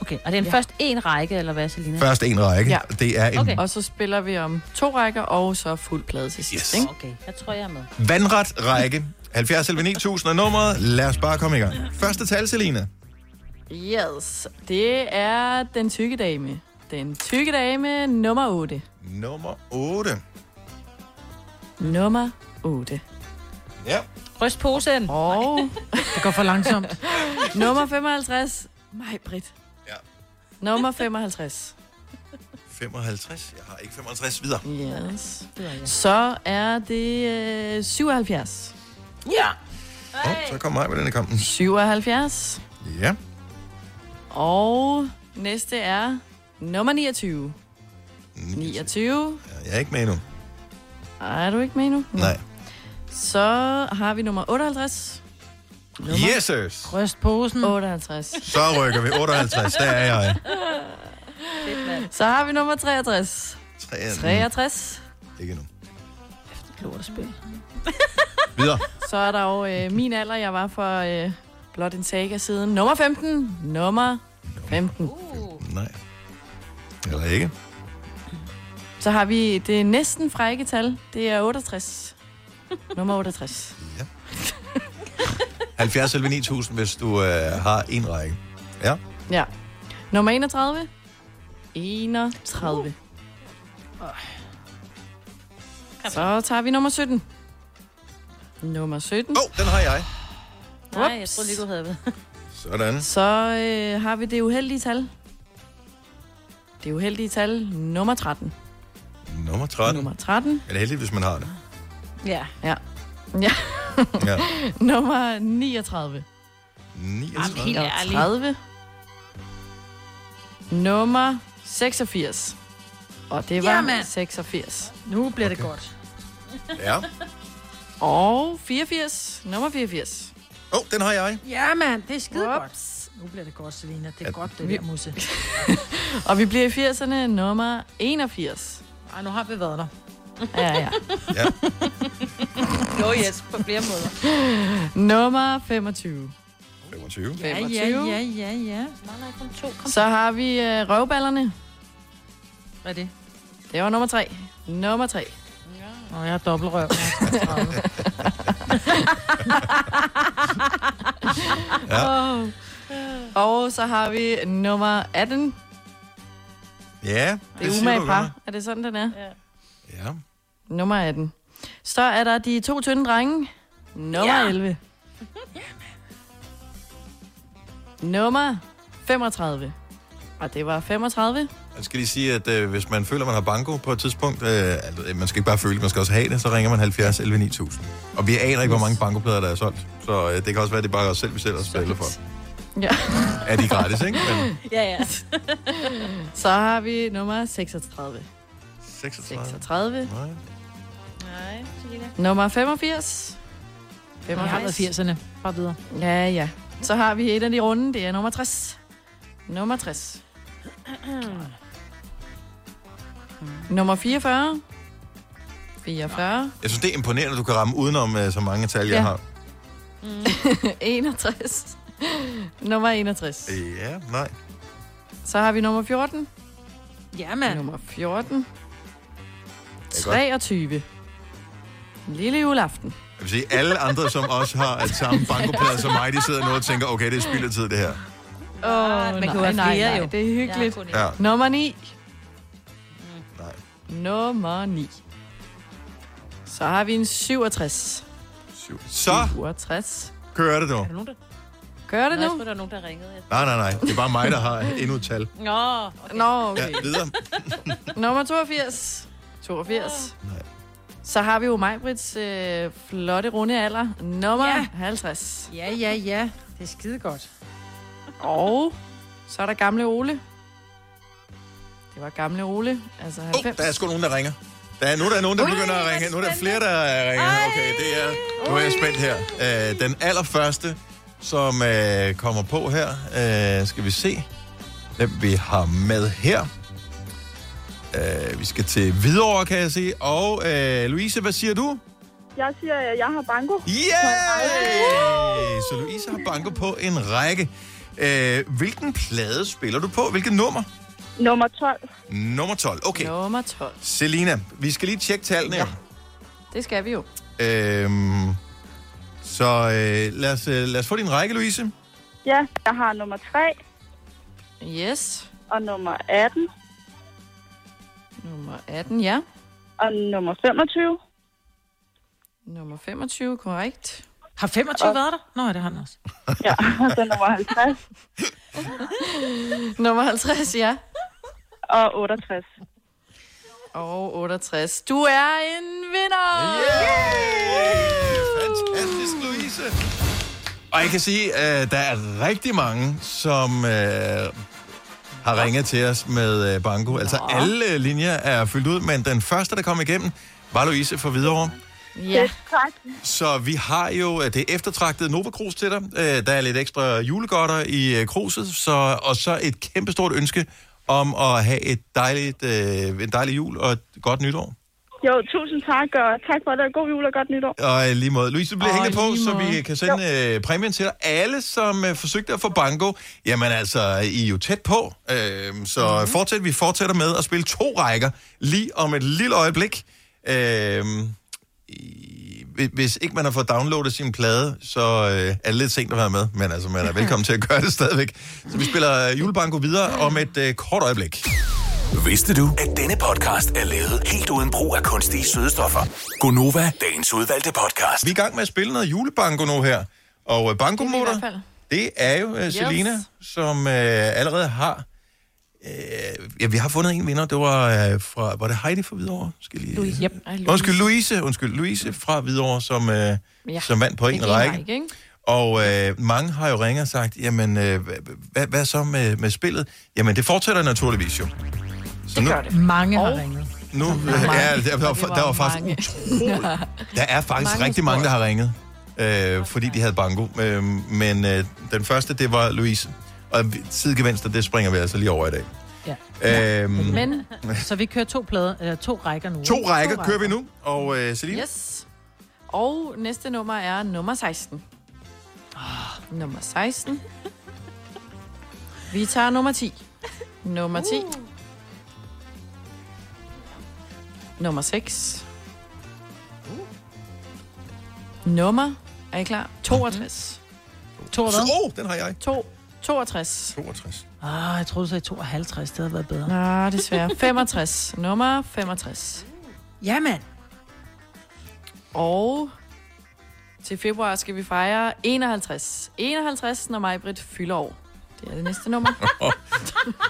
Okay, og det er en ja. først en række, eller hvad, Selina? Først en række. Ja. Det er en... okay. Og så spiller vi om to rækker, og så fuld plade til sidst. Yes. Okay, jeg tror, jeg er med. Vandret række. halvfjerds elleve ni tusind er nummeret. Lad os bare komme i gang. Første tal, Selina. Yes, det er den tykke dame. Den tykke dame, nummer otte. Nummer otte. Nummer otte. Ja. Ryst posen. Oh. Det går for langsomt. Nummer femoghalvtreds. Mig, Britt. Ja. Nummer femoghalvtreds. femoghalvtreds? Jeg har ikke femoghalvtreds videre. Yes. Så er det øh, syvoghalvfjerds. Ja. Hej. Oh, så kommer Maja den i kampen. syvoghalvfjerds. Ja. Og næste er nummer niogtyve. niogtyve. Ja, jeg er ikke med endnu. Er du ikke med endnu? Nej. Nej. Så har vi nummer otteoghalvtreds. Nummer? Jesus! Røst posen. otteoghalvtreds. Så rykker vi. otteoghalvtreds, der er jeg. Så har vi nummer treogtres. treogtres. Ikke endnu. Efterklog at spille. Videre. Så er der jo øh, min alder, jeg var for øh, blot en saga siden. Nummer femten. Nummer femten. Uh. Nej. Eller ikke. Så har vi det næsten frække tal. Det er otteogtres. Nummer otteogtres. Ja. halvfjerds elleve ni tusind, hvis du øh, har en række. Ja. Ja. Nummer enogtredive. enogtredive. Uh. Så tager vi nummer sytten. Nummer sytten. Åh, oh, den har jeg. Ups. Nej, jeg troede lige, du havde det. Sådan. Så øh, har vi det uheldige tal. Det uheldige tal, nummer tretten. Nummer tretten? Nummer tretten. Er det heldigt, hvis man har det? Ja. Ja. Ja. Ja. Nummer niogtredive. niogtredive. Jamen, helt ærligt. Nummer seksogfirs. Og det var jamen. seksogfirs. Nu bliver okay. Det godt. Ja. Og fireogfirs. Nummer fireogfirs. Åh, oh, den har jeg. Ja, mand. Det er skide godt. Nu bliver det godt, Selina. Det er at godt, det vi... der musse. Og vi bliver i firserne. Nummer enogfirs. Ej, nu har vi været der. Ja, ja. Ja. Jo, yes. På flere måder. Nummer femogtyve. femogtyve. Ja, ja, ja, ja, ja. Så har vi øh, røvballerne. Hvad er det? Det var nummer tre. Nummer tre. Nå, jeg har dobbeltrøv. Ja. Oh. Og så har vi nummer atten. Ja, det, det umage par. Er det sådan, den er? Ja. Ja. Nummer atten. Så er der de to tynde drenge. Nummer ja. elleve. Nummer femogtredive. Og det var femogtredive. Jeg skal lige sige, at øh, hvis man føler, man har banko på et tidspunkt, øh, man skal ikke bare føle, man skal også have det, så ringer man halvfjerds elleve ni tusind. Og vi aner ikke, hvor mange bankoplader, der er solgt. Så øh, det kan også være, at det bare er os selv, vi selv spiller for. Ja. Er de gratis, ikke? Men... Ja, ja. Så har vi nummer seksogtredive. seksogtredive? seksogtredive. Nej. Nej, nummer femogfirs. femogfirs. firserne. Bare videre. Ja, ja. Så har vi et af de runde, det er nummer tres. Nummer tres. Nummer fireogfyrre. fireogfyrre. Jeg synes, det er imponerende, at du kan ramme udenom uh, så mange tal, ja. Jeg har. Mm. enogtres. Nummer enogtres. Ja, nej. Så har vi nummer fjorten. Jamen. Nummer fjorten. treogtyve. Lille juleaften. Jeg vil sige, alle andre, som også har et samme bankoplads som mig, de sidder nu og tænker, okay, det er spildetid, det her. Åh, oh, man nej, kan jo have flere, nej, jo. Det er hyggeligt. Ja, ja. Nummer ni. Mm. Nej. Nummer ni. Så har vi en syvogtres. syv. Så syvogtres. Kører det nu? Er der nogen, der... Kører det nu? Jeg tror, der er nogen, der ringede. Nej, nej, nej. Det er bare mig, der har endnu tal. Nå, okay. Nå, okay. Ja, videre. Nummer toogfirs. toogfirs. Nej. Så har vi jo Maj-Brits øh, flotte runde alder. Nummer ja. halvtreds. Ja, ja, ja. Det er skide godt. Og så er der gamle Ole. Det var gamle Ole, altså halvfems. Oh, der er sgu nogen, der ringer. Der er, nu der er nogen, der Ui, begynder at ringe. Nu er der flere, der ringer. Okay, det er, nu er jeg spændt her. Uh, den allerførste, som uh, kommer på her, uh, skal vi se, hvem vi har med her. Uh, vi skal til Hvidovre, kan jeg sige. Og uh, Louise, hvad siger du? Jeg siger, at jeg har banko. Yeah! Så Louise har banko på en række. Øh, hvilken plade spiller du på? Hvilket nummer? Nummer tolv. Nummer tolv, okay. Nummer tolv. Selina, vi skal lige tjekke tallene. Ja, det skal vi jo. Øhm, så øh, lad, os, lad os få din række, Louise. Ja, jeg har nummer tre. Yes. Og nummer atten. Nummer atten, ja. Og nummer femogtyve. Nummer femogtyve, korrekt. Har femogtyve og... været der? Nå, det har han også. Ja, og så nummer halvtreds. Nummer halvtreds, ja. Og otteogtres. Og otteogtres. Du er en vinder! Yeah! Yeah! Fantastisk, Louise! Og jeg kan sige, at der er rigtig mange, som øh, har ringet til os med øh, banko. Altså nå, alle linjer er fyldt ud, men den første, der kom igennem, var Louise fra Hvidovre. Ja. Så vi har jo det eftertragtede Nova-krus til dig. Der er lidt ekstra julegodter i kruset, så, og så et kæmpestort ønske om at have et dejligt, øh, en dejlig jul og et godt nytår. Jo, tusind tak, og tak for det. God jul og godt nytår. Og lige måde. Louise, du bliver og hængende på, måde, så vi kan sende jo præmien til dig. Alle, som øh, forsøgte at få banko, jamen altså, I er jo tæt på. Øh, så mm-hmm. fortsæt, vi fortsætter med at spille to rækker lige om et lille øjeblik. Øh, Hvis ikke man har fået downloadet sin plade, så øh, er det lidt sent at være med. Men altså, man er velkommen til at gøre det stadigvæk. Så vi spiller julebanko videre om et øh, kort øjeblik. Vidste du, at denne podcast er lavet helt uden brug af kunstige sødestoffer? Gonova, dagens udvalgte podcast. Vi er i gang med at spille noget julebanko nu her. Og øh, bankomotor, det er jo øh, Selina, yes. som øh, allerede har... Ja, vi har fundet en vinder. Det var øh, fra... Var det Heidi fra Hvidovre? Skal lige... Louise. Yep. Ej, Louise. Undskyld, Louise. Undskyld, Louise fra Hvidovre, som, øh, ja. som vandt på en, en række. Række, ikke? Og øh, mange har jo ringet og sagt, jamen, øh, hvad, hvad så med, med spillet? Jamen, det fortsætter naturligvis jo. Så nu, det gør det. Mange og har ringet. Nu, ja, der, der, var, der var faktisk utroligt. Der er faktisk mange rigtig mange, der har ringet, øh, okay. fordi de havde banko. Øh, men øh, den første, det var Louise. Og sidegevinster, det springer vi altså lige over i dag. Ja. Øhm. Men, så vi kører to plader, øh, to rækker nu. To rækker, to rækker kører vi nu. Og øh, Celine? Yes. Og næste nummer er nummer seksten. Oh, nummer seksten. Vi tager nummer ti. Nummer ti. Uh. Nummer seks. Uh. Nummer, er I klar? toogtres. toogtres. Åh, den har jeg. to. toogtres. toogtres. Ah, jeg troede, du sagde tooghalvtreds. Det havde været bedre. Nej, ah, desværre. femogtres. Nummer femogtres. Jamen. Og til februar skal vi fejre enoghalvtreds. enoghalvtreds, når Maj-Brit fylder år. Det er det næste nummer.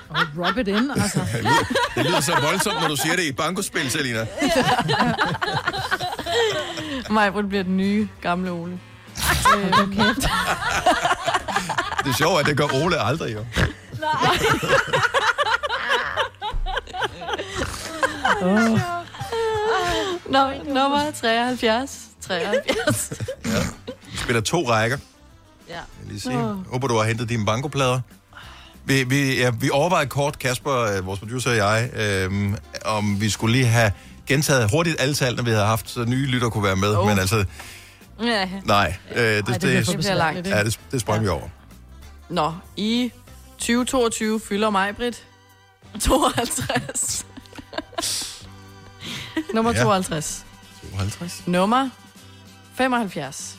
Og rub it in, altså. Det lyder så voldsomt, når du siger det i et bankospil, Selina. Maj-Brit bliver den nye, gamle Ole. Okay. Det er sjovt, at det gør Ole aldrig, jo. Nej. oh. Nå, nummer treoghalvfjerds. treoghalvfjerds. Ja. Vi spiller to rækker. Ja. Lige se. Håber, du har hentet dine bankoplader. Vi, vi, ja, vi overvejede kort, Kasper, vores producer og jeg, øhm, om vi skulle lige have gentaget hurtigt alle tallene, vi havde haft, så nye lytter kunne være med. Oh. Men altså... Ja. Nej, øh, det, Ej, det, det, det, det bliver langt. Ja, det, det sprang ja. vi over. Nå, i tyve toogtyve fylder Maj-Brit tooghalvtreds. Nummer ja. tooghalvtreds. tooghalvtreds. Nummer femoghalvfjerds.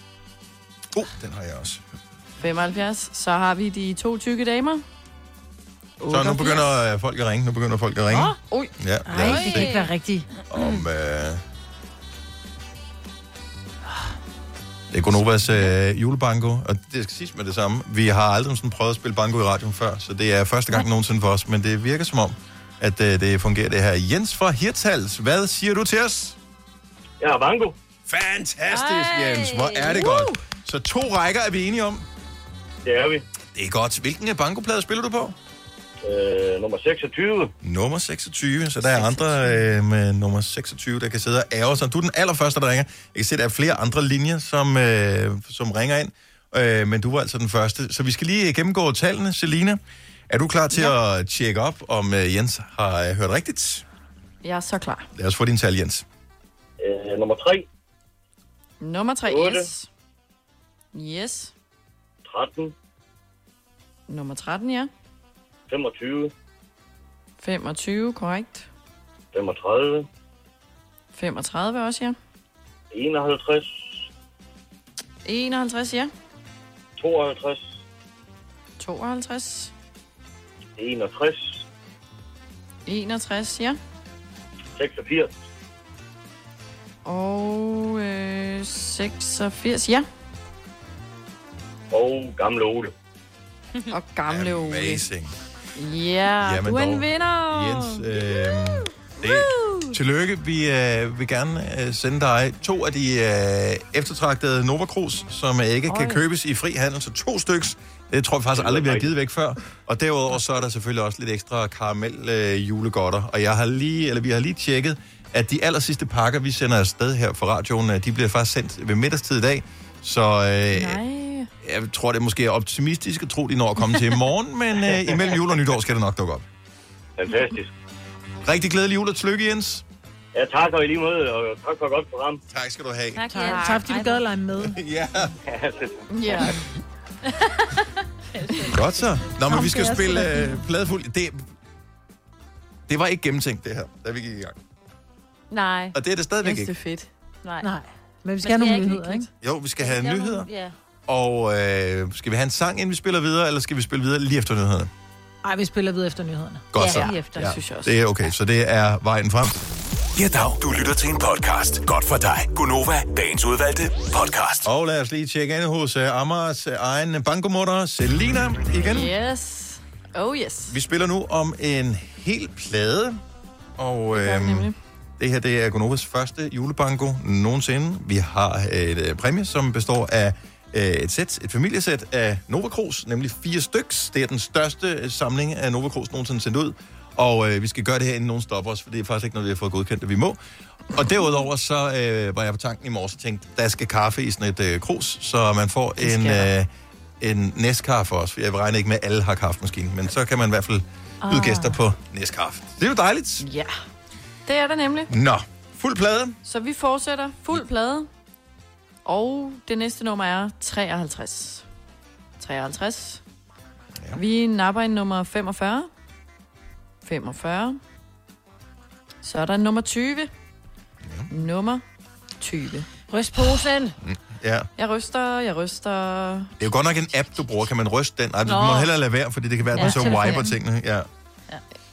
Oh, den har jeg også. femoghalvfjerds. Så har vi de to tykke damer. otteogfirs. Så nu begynder folk at ringe. Nu begynder folk at ringe. Åh, oh, oj. Ja, nej, det kan ikke være rigtigt. Om... Øh... Det er Gonovas øh, julebanko, og det skal siges med det samme. Vi har aldrig sådan prøvet at spille banko i radioen før, så det er første gang nogensinde for os, men det virker som om, at øh, det fungerer det her. Jens fra Hirtshals, hvad siger du til os? Jeg har banko. Fantastisk, ej. Jens. Hvor er det uh. godt. Så to rækker er vi enige om. Det er vi. Det er godt. Hvilken bankoplade spiller du på? Øh, nummer seksogtyve. Nummer seksogtyve, så der er andre øh, med nummer seksogtyve, der kan sidde og ærge sig. Du er den allerførste, der ringer. Jeg kan se, at der er flere andre linjer, som, øh, som ringer ind, øh, men du var altså den første. Så vi skal lige gennemgå tallene. Selina, er du klar til ja. at tjekke op, om øh, Jens har øh, hørt rigtigt? Jeg er så klar. Lad os få din tal, Jens. Øh, nummer tre. Nummer tre, otte. Yes. Yes. tretten. Nummer tretten, ja. femogtyve. femogtyve, korrekt. femogtredive. femogtredive også, ja. enoghalvtreds. enoghalvtreds, ja. tooghalvtreds. tooghalvtreds. enogtres. enogtres, ja. seksogfirs. Og øh, seksogfirs, ja. Og gamle Ole. Og gamle Ole. Amazing. Ja, yeah, du er en vinder. Jens, øh, det er Tillykke. Vi øh, vil gerne øh, sende dig to af de øh, eftertragtede Nova Cruz, som ikke Oi. kan købes i fri handel. Så to styks. Det tror jeg faktisk aldrig, vi har givet væk før. Og derudover så er der selvfølgelig også lidt ekstra karamel øh, julegodter. Og jeg har lige, eller vi har lige tjekket, at de aller sidste pakker, vi sender afsted her for radioen, de bliver faktisk sendt ved middagstid i dag. Så øh, jeg tror, det er måske optimistisk at tro, de når at komme til i morgen. Men øh, imellem jul og nytår skal det nok dukke op. Fantastisk. Rigtig glædelig jul og tillykke, Jens. Ja, tak og i lige måde, og tak for et godt program. Tak skal du have. Tak, tak. tak. tak fordi du gad at lege med. Ja. Ja. Godt så. Nå, men vi skal spille øh, pladefuld. Det, det var ikke gennemtænkt, det her, da vi gik i gang. Nej. Og det er det stadigvæk ikke. Det er fedt. Nej. Nej. Men vi skal men have nogle nyheder, ikke? Jo, vi skal have skal nyheder. Nogle, ja. Og øh, skal vi have en sang, inden vi spiller videre, eller skal vi spille videre lige efter nyhederne? Nej, vi spiller videre efter nyhederne. Godt så. Ja, lige efter, ja. synes jeg også. Det er okay, så det er vejen frem. Ja, dag. Du lytter til en podcast. Godt for dig. Gunova, dagens udvalgte podcast. Og lad os lige tjekke ind hos uh, Amars uh, egen bankomutter, Selina, igen. Yes. Oh yes. Vi spiller nu om en hel plade. Og det, øhm, det her, det er Gunovas første julebanko nogensinde. Vi har et uh, præmie, som består af et sæt, et familiesæt af Nova Cruz, nemlig fire styks. Det er den største samling af Nova Cruz nogensinde sendt ud, og øh, vi skal gøre det her, inden nogen stopper os, for det er faktisk ikke noget, vi har fået godkendt, at vi må. Og derudover, så øh, var jeg på tanken i morges og tænkte, der skal kaffe i sådan et øh, krus, så man får en, øh, en næstkaffe også, for jeg regner ikke med, alle har kaffemaskine, men så kan man i hvert fald byde ah. gæster på næstkaffe. Det er jo dejligt. Ja, det er det nemlig. Nå, fuld plade. Så vi fortsætter fuld plade. Og det næste nummer er treoghalvtreds. treoghalvtreds. Ja. Vi napper en nummer femogfyrre. femogfyrre. Så er der nummer tyve. Ja. Nummer tyve. Rystposen. Ja. Jeg ryster, jeg ryster. Det er jo godt nok en app, du bruger. Kan man ryste den? Ej, du Nå. må hellere lade være, fordi det kan være, at man ja, så wiper tingene. Ja. Ja,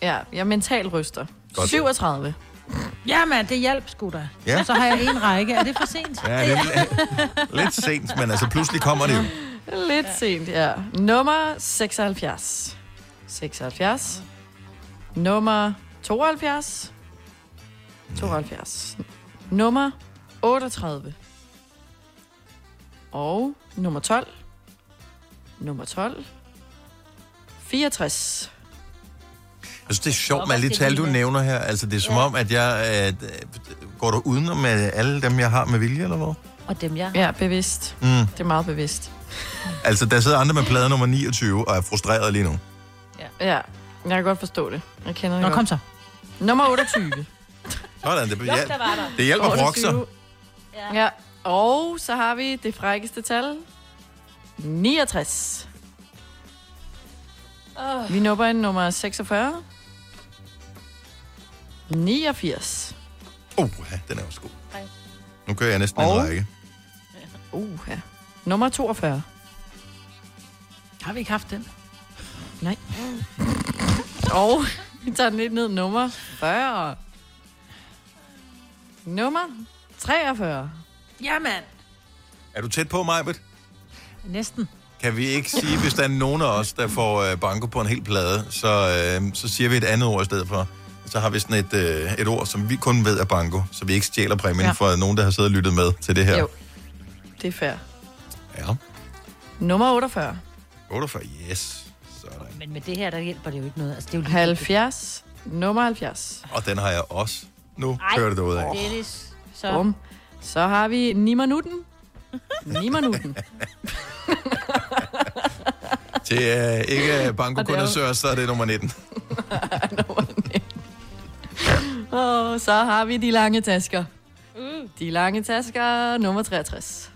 ja, jeg mental ryster. Godt. syvogtredive. Jamen, det hjalp sgu da. Ja. Så har jeg en række. Er det for sent? Ja, det er lidt sent, men altså pludselig kommer det jo. Lidt ja. sent, ja. Nummer seksoghalvfjerds. seksoghalvfjerds. Nummer tooghalvfjerds. tooghalvfjerds. Nummer otteogtredive. Og nummer tolv. Nummer tolv. fireogtres. Jeg synes, det er sjovt med alle de tal, du nævner her. Altså, det er som ja. om, at jeg... At, går du udenom med alle dem, jeg har med vilje, eller hvad? Og dem, jeg har. Ja, bevidst. Mm. Det er meget bevidst. Altså, der sidder andre med plade nummer niogtyve og er frustreret lige nu. Ja, ja. Jeg kan godt forstå det. Jeg kender det Nå, godt. kom så. Nummer otteogtyve. Sådan, det, behjæl... det hjælper brokser. Ja. ja, og så har vi det frækkeste tal. niogtres. Oh. Vi nupper en nummer seksogfyrre. niogfirs. Åh, uh, den er også god. Nu kører jeg næsten og... en række. Åh, uh, ja. Nummer toogfyrre. Har vi ikke haft den? Nej. Og vi tager den lidt ned. Nummer fyrre. Nummer treogfyrre. Jamen. Er du tæt på, Majbet? Næsten. Kan vi ikke sige, hvis der er nogen af os, der får øh, banko på en hel plade, så, øh, så siger vi et andet ord i stedet for. Så har vi sådan et, øh, et ord, som vi kun ved er banko, så vi ikke stjæler præmien ja. for nogen, der har siddet og lyttet med til det her. Jo, det er fair. Ja. Nummer otteogfyrre. otteogfyrre, yes. Sådan. Men med det her, der hjælper det jo ikke noget. Altså, det er jo halvfjerds. Nummer halvfjerds. Og den har jeg også. Nu Ej, kører det derud af. Dennis, så. Bum. Så har vi Nimanuten. Nimanuten. Det er ikke bankokundesør, så er det nummer nitten. Nummer nitten. Og så har vi de lange tasker. De lange tasker, nummer treogtres.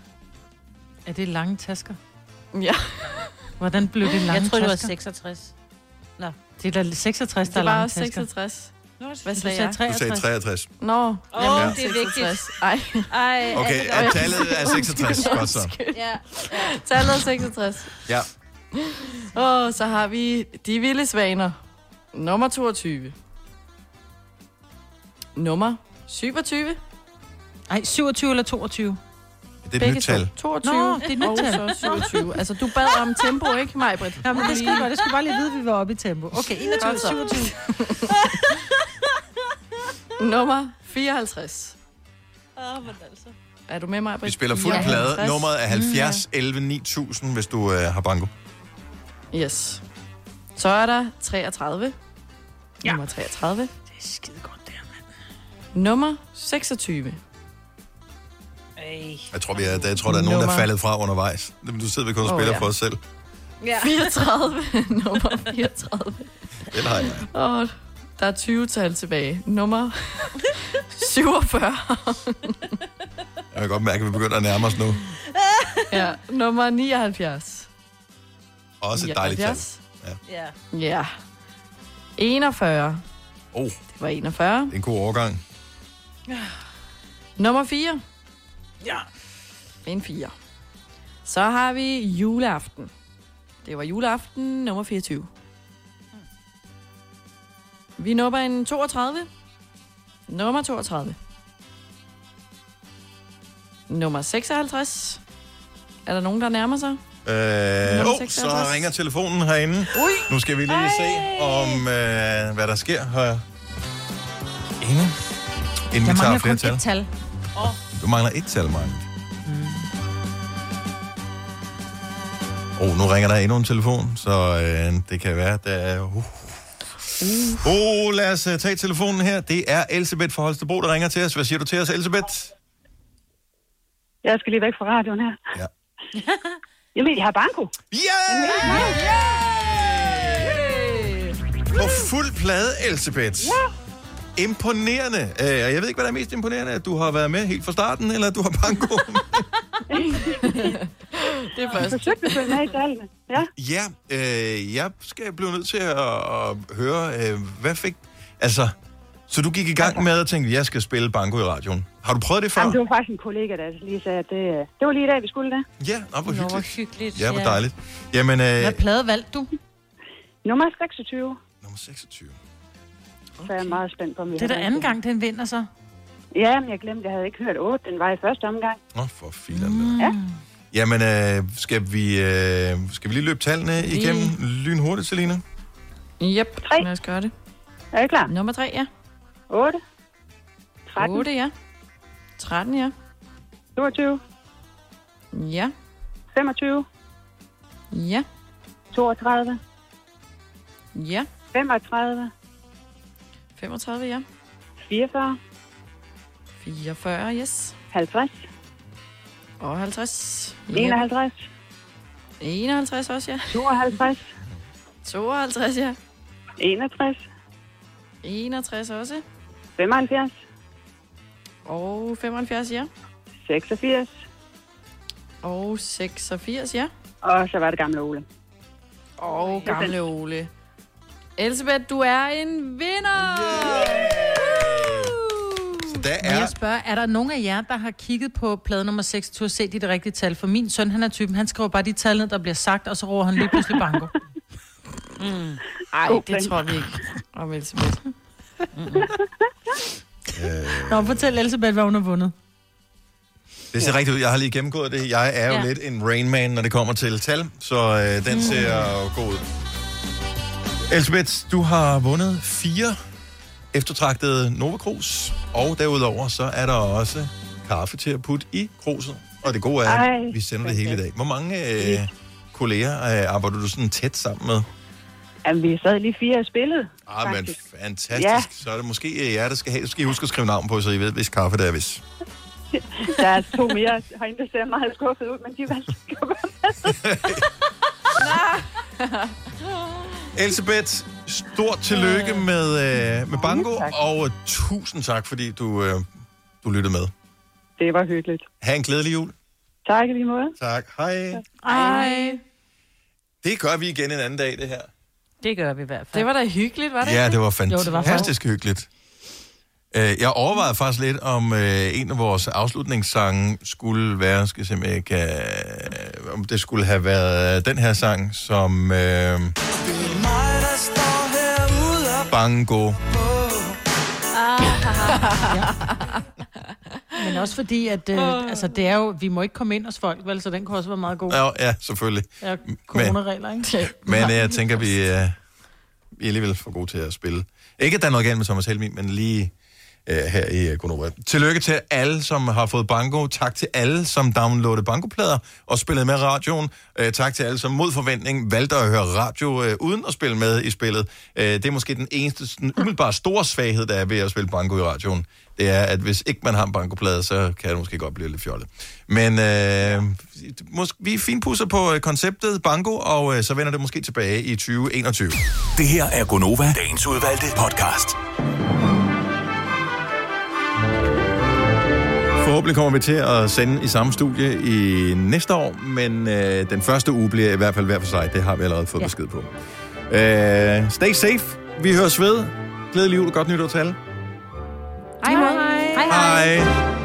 Er det lange tasker? Ja. Hvordan blev det lange tasker? Jeg tror, det var seksogtres. Nå, det er der seksogtres, der er lange tasker. Det var seksogtres. Hvad sagde jeg? Du sagde treogtres. Nå, oh, ja. Det er vigtigt. Ej. Ej. Okay, og tallet er seksogtres. Godt så. Ja. Ja. Tallet er seksogtres. Ja. Og så har vi de vilde svaner. Nummer toogtyve. Nummer syvogtyve. Nej, syvogtyve eller toogtyve? Det er et nyt tal. toogtyve. Nå, det er et nyt tal. Og så syvogtyve. Altså, du bad om tempo, ikke mig, Britt? Ja, men det skulle godt. Det skulle bare lige vide, at vi var oppe i tempo. Okay, enogtyve, syvogtyve. Nummer fireoghalvtreds. Åh, hvordan altså? Er du med mig? Vi spiller fuld plade. Ja. Nummeret er halvfjerds elleve ni tusind, hvis du øh, har banko. Yes. Så er der treogtredive. Ja. Nummer treogtredive. Det er skide godt der, mand. Nummer seksogtyve. Ej. Jeg tror, vi er, jeg tror der er nogen, nummer... der er faldet fra undervejs. Du sidder ved kun og spiller oh, ja. for os selv. Ja. fireogtredive. Nummer fireogtredive. Den har jeg. Og der er tyve-tal tilbage. Nummer syvogfyrre. Jeg kan godt mærke, at vi begynder at nærme os nu. Ja, nummer nioghalvfjerds. Også et dejligt tal. Ja. Ja. enogfyrre. Oh. Det var enogfyrre. Det er en god overgang. Ja. Nummer fire. Ja. En fire. Så har vi juleaften. Det var juleaften nummer fireogtyve. Vi nupper en toogtredive. Nummer toogtredive. Nummer seksoghalvtreds. Er der nogen, der nærmer sig? Øh, oh, så ringer telefonen herinde. Ui. Nu skal vi lige Ej. se, om øh, hvad der sker herinde. Inden jeg vi tager flere tal. tal. Oh. Du mangler et tal, Maja. Mm. Oh, nu ringer der endnu en telefon, så øh, det kan være, der er... Uh. Uh. Oh, lad os tage telefonen her. Det er Elsebeth fra Holstebro, der ringer til os. Hvad siger du til os, Elsebeth? Jeg skal lige væk fra radioen her. Ja. Jeg ved, jeg har banko. Yeah! Yeah! På fuld plade, Elsebeth. Yeah. Imponerende. Og jeg ved ikke, hvad der er mest imponerende, at du har været med helt fra starten, eller at du har banko. Det er først. Forsøgt at følge med i tallene. Ja. Ja, øh, jeg skal blive nødt til at høre, øh, hvad fik... Altså... Så du gik i gang med at tænke, at jeg skal spille banko i radioen. Har du prøvet det før? Jamen, det var faktisk en kollega, der lige sagde, at det, det var lige i dag, vi skulle det. Ja, op, hvor hyggeligt. Nå, hvor hyggeligt. Ja, hvor dejligt. Jamen, øh... hvad plade valgte du? Nummer seksogtyve. Nummer seksogtyve. Okay. Så er jeg meget spændt på, om vi det er der anden gang, den vinder så? Ja, men jeg glemte, jeg havde ikke hørt otte. Den var i første omgang. Nå, for filan. Mm. Ja. Jamen, øh, skal, vi, øh, skal vi lige løbe tallene igennem lynhurtigt, Selina? Jep, tre. Lad os gøre det. Er I klar? Nummer tre, ja. otte. tretten. otte, ja. tretten, ja. toogtyve. Ja. femogtyve. Ja. toogtredive. Ja. femogtredive. femogtredive, ja. fireogfyrre. fireogfyrre, yes. halvtreds. Og halvtreds. Ja. enoghalvtreds. enoghalvtreds også, ja. tooghalvtreds. tooghalvtreds, ja. enogtres. enogtres også. femoghalvfjerds. Og femoghalvfjerds, ja. seksogfirs. Og seksogfirs, ja. Og så var det gamle Ole. Og gamle Ole. Elsebeth, du er en vinder! Yeah! Så der er... Jeg spørger, er der nogen af jer, der har kigget på plade nummer seks, til at se de rigtige tal? For min søn, han er typen, han skriver bare de tal ned, der bliver sagt, og så råber han lige pludselig banko. Mm. Ej, okay. Det tror vi ikke om Elsebeth. Mm-hmm. øh... Nå, fortæl Elsebeth, hvad hun har vundet. Det ser rigtigt ud. Jeg har lige gennemgået det. Jeg er jo ja. lidt en Rain Man, når det kommer til tal, så øh, den mm. ser jo god ud. Elsebeth, du har vundet fire eftertragtede Nova Cruz, og derudover så er der også kaffe til at putte i kruset. Og det gode er, at vi sender det hele i dag. Hvor mange øh, kolleger øh, arbejder du sådan tæt sammen med? Jamen, vi sad lige fire og spillede. Ah, men fantastisk. Ja. Så er det måske jer, der skal have. Så skal I huske at skrive navn på, så I ved, hvis kaffe der er hvis. Der er to mere herinde, der ser meget skuffet ud, men de valgte ikke at gøre med. Elsebeth, stort tillykke med, øh, med banko, ja, og tusind tak, fordi du, øh, du lyttede med. Det var hyggeligt. Ha' en glædelig jul. Tak i lige måde. Tak. Hej. Hej. Det gør vi igen en anden dag, det her. Det gør vi i hvert fald. Det var da hyggeligt, var det? Ja, det var fantastisk, jo, det var fantastisk hyggeligt. Jeg overvejede faktisk lidt, om en af vores afslutningssange skulle være, skal se, om, jeg kan, om det skulle have været den her sang, som øh, banko. Men også fordi, at øh, altså, det er jo, vi må ikke komme ind hos folk, vel? Så den kunne også være meget god. Ja, ja, selvfølgelig. Ja, coronaregler, ikke? Ja. Men øh, jeg tænker, vi, øh, vi er alligevel for gode til at spille. Ikke, at der er noget galt med Thomas Helmi, men lige øh, her i Gonova. Tillykke til alle, som har fået banko. Tak til alle, som downloadede bankoplader og spillede med radioen. Øh, tak til alle, som mod forventning valgte at høre radio øh, uden at spille med i spillet. Øh, det er måske den eneste sådan, umiddelbare store svaghed, der er ved at spille banko i radioen. Det er, at hvis ikke man har en bankoplade, så kan det måske godt blive lidt fjollet. Men øh, måske, vi finpudser på øh, konceptet banko, og øh, så vender det måske tilbage i tyve enogtyve. Det her er Gonova, dagens udvalgte podcast. Forhåbentlig kommer vi til at sende i samme studie i næste år, men øh, den første uge bliver i hvert fald hver for sig. Det har vi allerede fået ja. besked på. Øh, stay safe. Vi høres ved. Glædelig jul og godt nytår til alle. Hej hej. Hej hej.